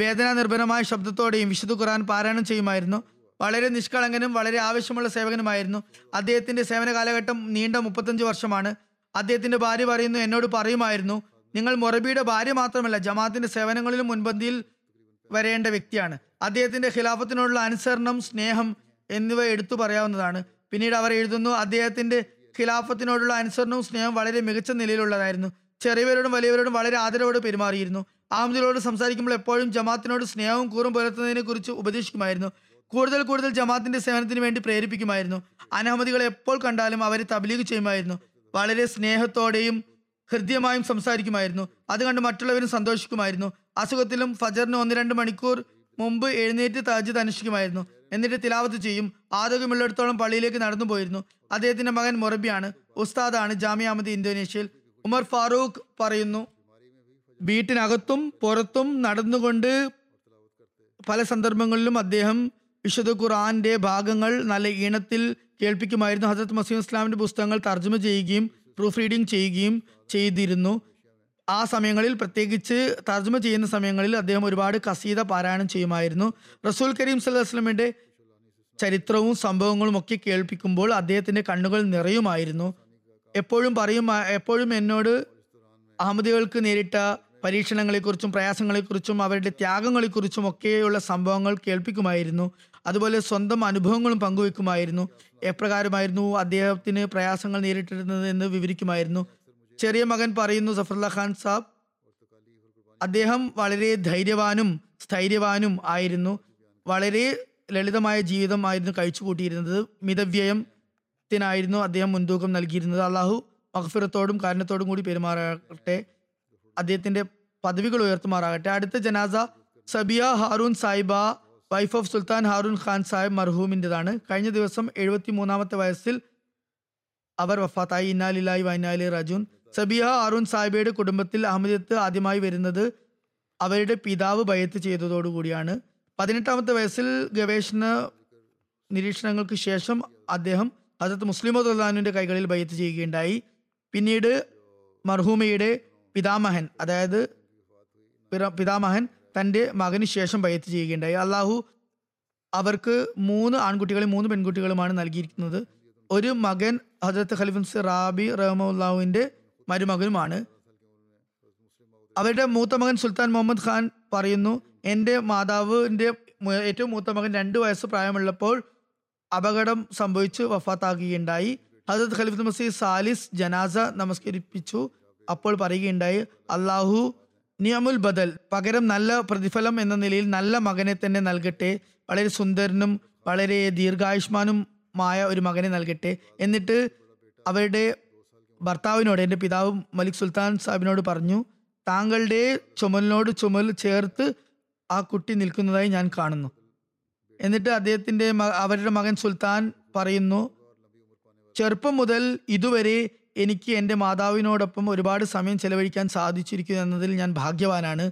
വേദനാ നിർഭരമായ ശബ്ദത്തോടെയും വിശുദ്ധ ഖുർആൻ പാരായണം ചെയ്യുമായിരുന്നു. വളരെ നിഷ്കളങ്കനും വളരെ ആവശ്യമുള്ള സേവകനുമായിരുന്നു. അദ്ദേഹത്തിൻ്റെ സേവന കാലഘട്ടം നീണ്ട മുപ്പത്തഞ്ച് വർഷമാണ്. അദ്ദേഹത്തിൻ്റെ ഭാര്യ പറയുന്നു, എന്നോട് പറയുമായിരുന്നു, നിങ്ങൾ മൊറബിയുടെ ഭാര്യ മാത്രമല്ല ജമാഅത്തിൻ്റെ സേവനങ്ങളിലും മുൻപന്തിയിൽ വരേണ്ട വ്യക്തിയാണ്. അദ്ദേഹത്തിൻ്റെ ഖിലാഫത്തിനോടുള്ള അനുസരണം, സ്നേഹം എന്നിവ എടുത്തു പറയാവുന്നതാണ്. പിന്നീട് അവർ എഴുതുന്നു, അദ്ദേഹത്തിൻ്റെ ഖിലാഫത്തിനോടുള്ള അനുസരണവും സ്നേഹം വളരെ മികച്ച നിലയിലുള്ളതായിരുന്നു. ചെറിയവരോടും വലിയവരോടും വളരെ ആദരവോടെ പെരുമാറിയിരുന്നു. അഹമ്മദിനോട് സംസാരിക്കുമ്പോൾ എപ്പോഴും ജമാഅത്തിനോട് സ്നേഹവും കൂറും പുലർത്തുന്നതിനെ കുറിച്ച് ഉപദേശിക്കുമായിരുന്നു. കൂടുതൽ കൂടുതൽ ജമാഅത്തിൻ്റെ സേവനത്തിന് വേണ്ടി പ്രേരിപ്പിക്കുമായിരുന്നു. അനഹമ്മദികളെ എപ്പോൾ കണ്ടാലും അവരെ തബ്ലീഗ് ചെയ്യുമായിരുന്നു. വളരെ സ്നേഹത്തോടെയും ഹൃദ്യമായും സംസാരിക്കുമായിരുന്നു. അതുകണ്ട് മറ്റുള്ളവരും സന്തോഷിക്കുമായിരുന്നു. അസുഖത്തിലും ഫജറിന് ഒന്ന് രണ്ട് മണിക്കൂർ മുമ്പ് എഴുന്നേറ്റ് തഹജ്ജുദ് അനുഷ്ഠിക്കുമായിരുന്നു. എന്നിട്ട് തിലാവത്ത് ചെയ്യും. ആരോഗ്യമുള്ളിടത്തോളം പള്ളിയിലേക്ക് നടന്നു പോയിരുന്നു. അദ്ദേഹത്തിൻ്റെ മകൻ മൊറബിയാണ്, ഉസ്താദാണ് ജാമിഅ അഹമ്മദിയ്യ ഇന്തോനേഷ്യയിൽ. ഉമർ ഫാറൂഖ് പറയുന്നു, വീട്ടിനകത്തും പുറത്തും നടന്നുകൊണ്ട് പല സന്ദർഭങ്ങളിലും അദ്ദേഹം വിശുദ്ധ ഖുർആന്റെ ഭാഗങ്ങൾ നല്ല ഈണത്തിൽ കേൾപ്പിക്കുമായിരുന്നു. ഹസരത്ത് മസീഹ് ഇസ്ലാമിന്റെ പുസ്തകങ്ങൾ തർജ്ജമ ചെയ്യുകയും പ്രൂഫ് റീഡിംഗ് ചെയ്യുകയും ചെയ്തിരുന്നു. ആ സമയങ്ങളിൽ, പ്രത്യേകിച്ച് തർജ്ജമ ചെയ്യുന്ന സമയങ്ങളിൽ അദ്ദേഹം ഒരുപാട് കസീദ പാരായണം ചെയ്യുമായിരുന്നു. റസൂൽ കരീം സല്ലല്ലാഹു അലൈഹി വസല്ലമയുടെ ചരിത്രവും സംഭവങ്ങളും ഒക്കെ കേൾപ്പിക്കുമ്പോൾ അദ്ദേഹത്തിന്റെ കണ്ണുകൾ നിറയുമായിരുന്നു. എപ്പോഴും പറയും എപ്പോഴും എന്നോട് അഹമ്മദികൾക്ക് നേരിട്ട പരീക്ഷണങ്ങളെക്കുറിച്ചും പ്രയാസങ്ങളെക്കുറിച്ചും അവരുടെ ത്യാഗങ്ങളെക്കുറിച്ചും ഒക്കെയുള്ള സംഭവങ്ങൾ കേൾപ്പിക്കുമായിരുന്നു. അതുപോലെ സ്വന്തം അനുഭവങ്ങളും പങ്കുവെക്കുമായിരുന്നു. എപ്രകാരമായിരുന്നു അദ്ദേഹത്തിന് പ്രയാസങ്ങൾ നേരിട്ടിരുന്നത് എന്ന് വിവരിക്കുമായിരുന്നു. ചെറിയ മകൻ പറയുന്നു, സഫറുല്ലാ ഖാൻ സാബ് അദ്ദേഹം വളരെ ധൈര്യവാനും സ്ഥൈര്യവാനും ആയിരുന്നു. വളരെ ലളിതമായ ജീവിതമായിരുന്നു കഴിച്ചു കൂട്ടിയിരുന്നത്. മിതവ്യയത്തിനായിരുന്നു അദ്ദേഹം മുൻതൂക്കം നൽകിയിരുന്നത്. അള്ളാഹു മഗ്ഫിറത്തോടും കാരുണ്യത്തോടും കൂടി പെരുമാറട്ടെ. അദ്ദേഹത്തിന്റെ പദവികൾ ഉയർത്തുമാറാകട്ടെ. അടുത്ത ജനാസ സബിയ ഹാറൂൻ സാഹിബ, വൈഫ് ഓഫ് സുൽത്താൻ ഹാറൂൻ ഖാൻ സാഹിബ് മർഹൂമിൻ്റെതാണ്. കഴിഞ്ഞ ദിവസം എഴുപത്തി മൂന്നാമത്തെ വയസ്സിൽ അവർ വഫാത്തായി. ഇന്നാലില്ലാഹി വ ഇന്നാ ഇലൈഹി റാജിഊൻ. സബിയ ഹാറൂൻ സാഹിബയുടെ കുടുംബത്തിൽ അഹമ്മദിയത്ത് ആദ്യമായി വരുന്നത് അവരുടെ പിതാവ് ബയത്ത് ചെയ്തതോടുകൂടിയാണ്. പതിനെട്ടാമത്തെ വയസ്സിൽ ഗവേഷണ നിരീക്ഷണങ്ങൾക്ക് ശേഷം അദ്ദേഹം ഹദരത്ത് മുസ്ലിം റളിയല്ലാഹുവിന്റെ കൈകളിൽ ബയത്ത് ചെയ്യുകയുണ്ടായി. പിന്നീട് മർഹൂമയുടെ പിതാമഹൻ, അതായത് പിതാമഹൻ തൻ്റെ മകന് ശേഷം ബൈഅത്ത് ചെയ്യുകയുണ്ടായി. അള്ളാഹു അവർക്ക് മൂന്ന് ആൺകുട്ടികളും മൂന്ന് പെൺകുട്ടികളുമാണ് നൽകിയിരിക്കുന്നത്. ഒരു മകൻ ഹജരത്ത് ഖലീഫുൽ റാബി റഹ്മത്തുള്ളാഹിന്റെ മരുമകനുമാണ്. അവരുടെ മൂത്ത മകൻ സുൽത്താൻ മുഹമ്മദ് ഖാൻ പറയുന്നു, എൻ്റെ മാതാവിൻ്റെ ഏറ്റവും മൂത്ത മകൻ രണ്ട് വയസ്സ് പ്രായമുള്ളപ്പോൾ അപകടം സംഭവിച്ച് വഫാത്താകുകയുണ്ടായി. ഹജരത്ത് ഖലീഫുൽ മസീഹ് സാലിസ് ജനാസ നമസ്കരിപ്പിച്ചു. അപ്പോൾ പറയുകയുണ്ടായി, അള്ളാഹു നിയമുൽ ബദൽ, പകരം നല്ല പ്രതിഫലം എന്ന നിലയിൽ നല്ല മകനെ തന്നെ നൽകട്ടെ, വളരെ സുന്ദരനും വളരെ ദീർഘായുഷ്മാനുമായ ഒരു മകനെ നൽകട്ടെ. എന്നിട്ട് അവരുടെ ഭർത്താവിനോട്, എൻ്റെ പിതാവ് മലിക് സുൽത്താൻ സാഹിബിനോട് പറഞ്ഞു, താങ്കളുടെ ചുമലിനോട് ചുമൽ ചേർത്ത് ആ കുട്ടി നിൽക്കുന്നതായി ഞാൻ കാണുന്നു. എന്നിട്ട് അദ്ദേഹത്തിൻ്റെ അവരുടെ മകൻ സുൽത്താൻ പറയുന്നു, ചെറുപ്പം മുതൽ ഇതുവരെ എനിക്ക് എൻ്റെ മാതാവിനോടൊപ്പം ഒരുപാട് സമയം ചെലവഴിക്കാൻ സാധിച്ചിരിക്കുന്നു എന്നതിൽ ഞാൻ ഭാഗ്യവാനാണ്.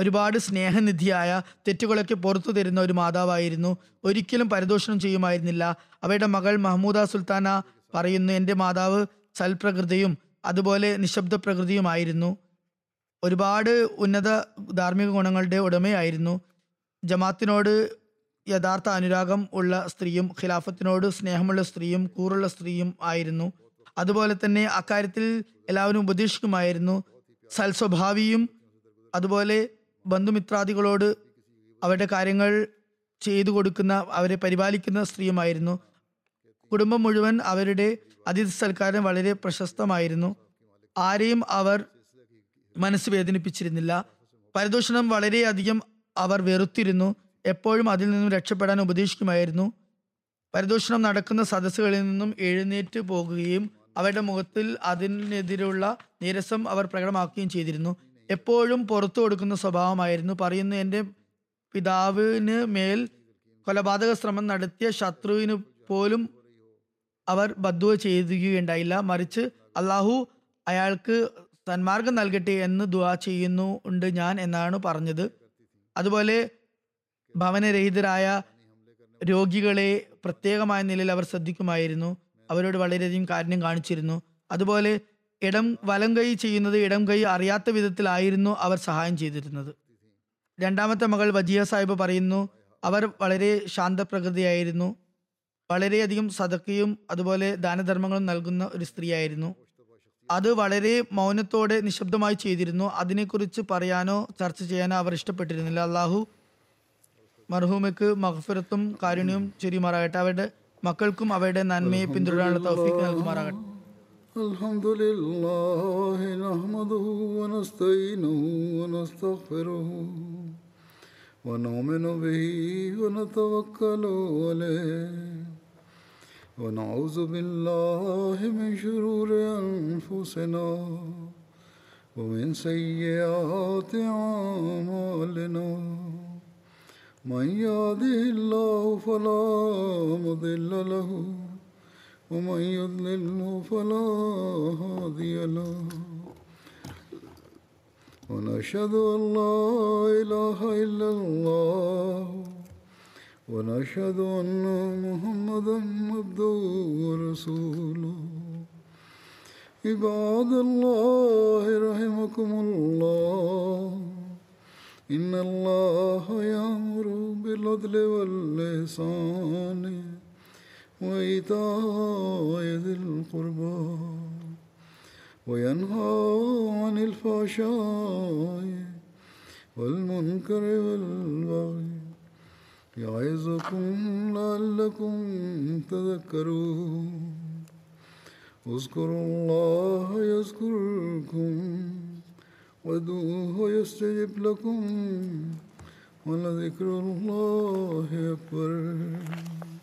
ഒരുപാട് സ്നേഹനിധിയായ, തെറ്റുകളൊക്കെ പുറത്തു തരുന്ന ഒരു മാതാവായിരുന്നു. ഒരിക്കലും പരിദോഷണം ചെയ്യുമായിരുന്നില്ല. അവരുടെ മകൾ മഹ്മൂദ സുൽത്താന പറയുന്നു, എൻ്റെ മാതാവ് സൽപ്രകൃതിയും അതുപോലെ നിശബ്ദ പ്രകൃതിയുമായിരുന്നു. ഒരുപാട് ഉന്നത ധാർമ്മിക ഗുണങ്ങളുടെ ഉടമയായിരുന്നു. ജമാഅത്തിനോട് യഥാർത്ഥ അനുരാഗം ഉള്ള സ്ത്രീയും ഖിലാഫത്തിനോട് സ്നേഹമുള്ള സ്ത്രീയും കൂറുള്ള സ്ത്രീയും ആയിരുന്നു. അതുപോലെ തന്നെ അക്കാര്യത്തിൽ എല്ലാവരും ഉപദേശിക്കുമായിരുന്നു. സൽസ്വഭാവിയും അതുപോലെ ബന്ധുമിത്രാദികളോട് അവരുടെ കാര്യങ്ങൾ ചെയ്തു കൊടുക്കുന്ന, അവരെ പരിപാലിക്കുന്ന സ്ത്രീയുമായിരുന്നു. കുടുംബം മുഴുവൻ അവരുടെ അതിഥി സൽക്കാരം വളരെ പ്രശസ്തമായിരുന്നു. ആരെയും അവർ മനസ്സ് വേദനിപ്പിച്ചിരുന്നില്ല. പരിദൂഷണം വളരെയധികം അവർ വെറുത്തിരുന്നു. എപ്പോഴും അതിൽ നിന്നും രക്ഷപ്പെടാൻ ഉപദേശിക്കുമായിരുന്നു. പരിദൂഷണം നടക്കുന്ന സദസ്സുകളിൽ നിന്നും എഴുന്നേറ്റ് പോകുകയും അവരുടെ മുഖത്തിൽ അതിനെതിരുള്ള നിരസം അവർ പ്രകടമാക്കുകയും ചെയ്തിരുന്നു. എപ്പോഴും പുറത്തു കൊടുക്കുന്ന സ്വഭാവമായിരുന്നു. പറയുന്നു, എൻ്റെ പിതാവിന് മേൽ കൊലപാതക ശ്രമം നടത്തിയ ശത്രുവിന് പോലും അവർ ബദ്ദുവ ചെയ്യുകയുണ്ടായില്ല, മറിച്ച് അള്ളാഹു അയാൾക്ക് സന്മാർഗം നൽകട്ടെ എന്ന് ദുആ ചെയ്യുന്നു ഉണ്ട് ഞാൻ എന്നാണ് പറഞ്ഞത്. അതുപോലെ ഭവനരഹിതരായ രോഗികളെ പ്രത്യേകമായ നിലയിൽ അവർ ശ്രദ്ധിക്കുമായിരുന്നു. അവരോട് വളരെയധികം കാരുണ്യം കാണിച്ചിരുന്നു. അതുപോലെ ഇടം വലം കൈ ചെയ്യുന്നത് ഇടം കൈ അറിയാത്ത വിധത്തിലായിരുന്നു അവർ സഹായം ചെയ്തിരുന്നത്. രണ്ടാമത്തെ മകൾ വജിയ സാഹിബ് പറയുന്നു, അവർ വളരെ ശാന്തപ്രകൃതിയായിരുന്നു. വളരെയധികം സദഖയും അതുപോലെ ദാനധർമ്മങ്ങളും നൽകുന്ന ഒരു സ്ത്രീയായിരുന്നു. അത് വളരെ മൗനത്തോടെ നിശബ്ദമായി ചെയ്തിരുന്നു. അതിനെക്കുറിച്ച് പറയാനോ ചർച്ച ചെയ്യാനോ അവർ ഇഷ്ടപ്പെട്ടിരുന്നില്ല. അള്ളാഹു മർഹൂമയ്ക്ക് മഗ്ഫിറത്തും കാരുണ്യവും ചൊരിയുമാറാകട്ടെ. അവരുടെ മക്കൾക്കും അവരുടെ നന്മയെ പിന്തുടരാനുള്ള തൗഫീഖ് നൽകുമാറാകട്ടെ. അൽഹംദുലില്ലാഹി നഹ്മദുഹു വ നസ്തഈനുഹു വ നസ്തഗ്ഫിറുഹു വ നഅ്മിനു ബിഹി വ നതവക്കലു അലൈഹി വ നഊസു ബില്ലാഹി മിൻ ശുറൂരി അൻഫുസിനാ വ മിൻ സയ്യിആതി അഅ്മാലിനാ മൻ യഹ്ദിഹില്ലാഹു ഫലാ മുദില്ല ലഹു ومن يضلله فلا هادي له ونشهد أن لا إله إلا الله ونشهد أن محمدا عبده ورسوله عباد الله رحمكم الله إن الله يأمر بالعدل والإحسان وإيتاء ذي القربى وينهى عن الفحشاء والمنكر والبغي يعظكم لعلكم تذكرون اذكروا الله يذكركم وادعوه يستجب لكم ولذكر الله أكبر.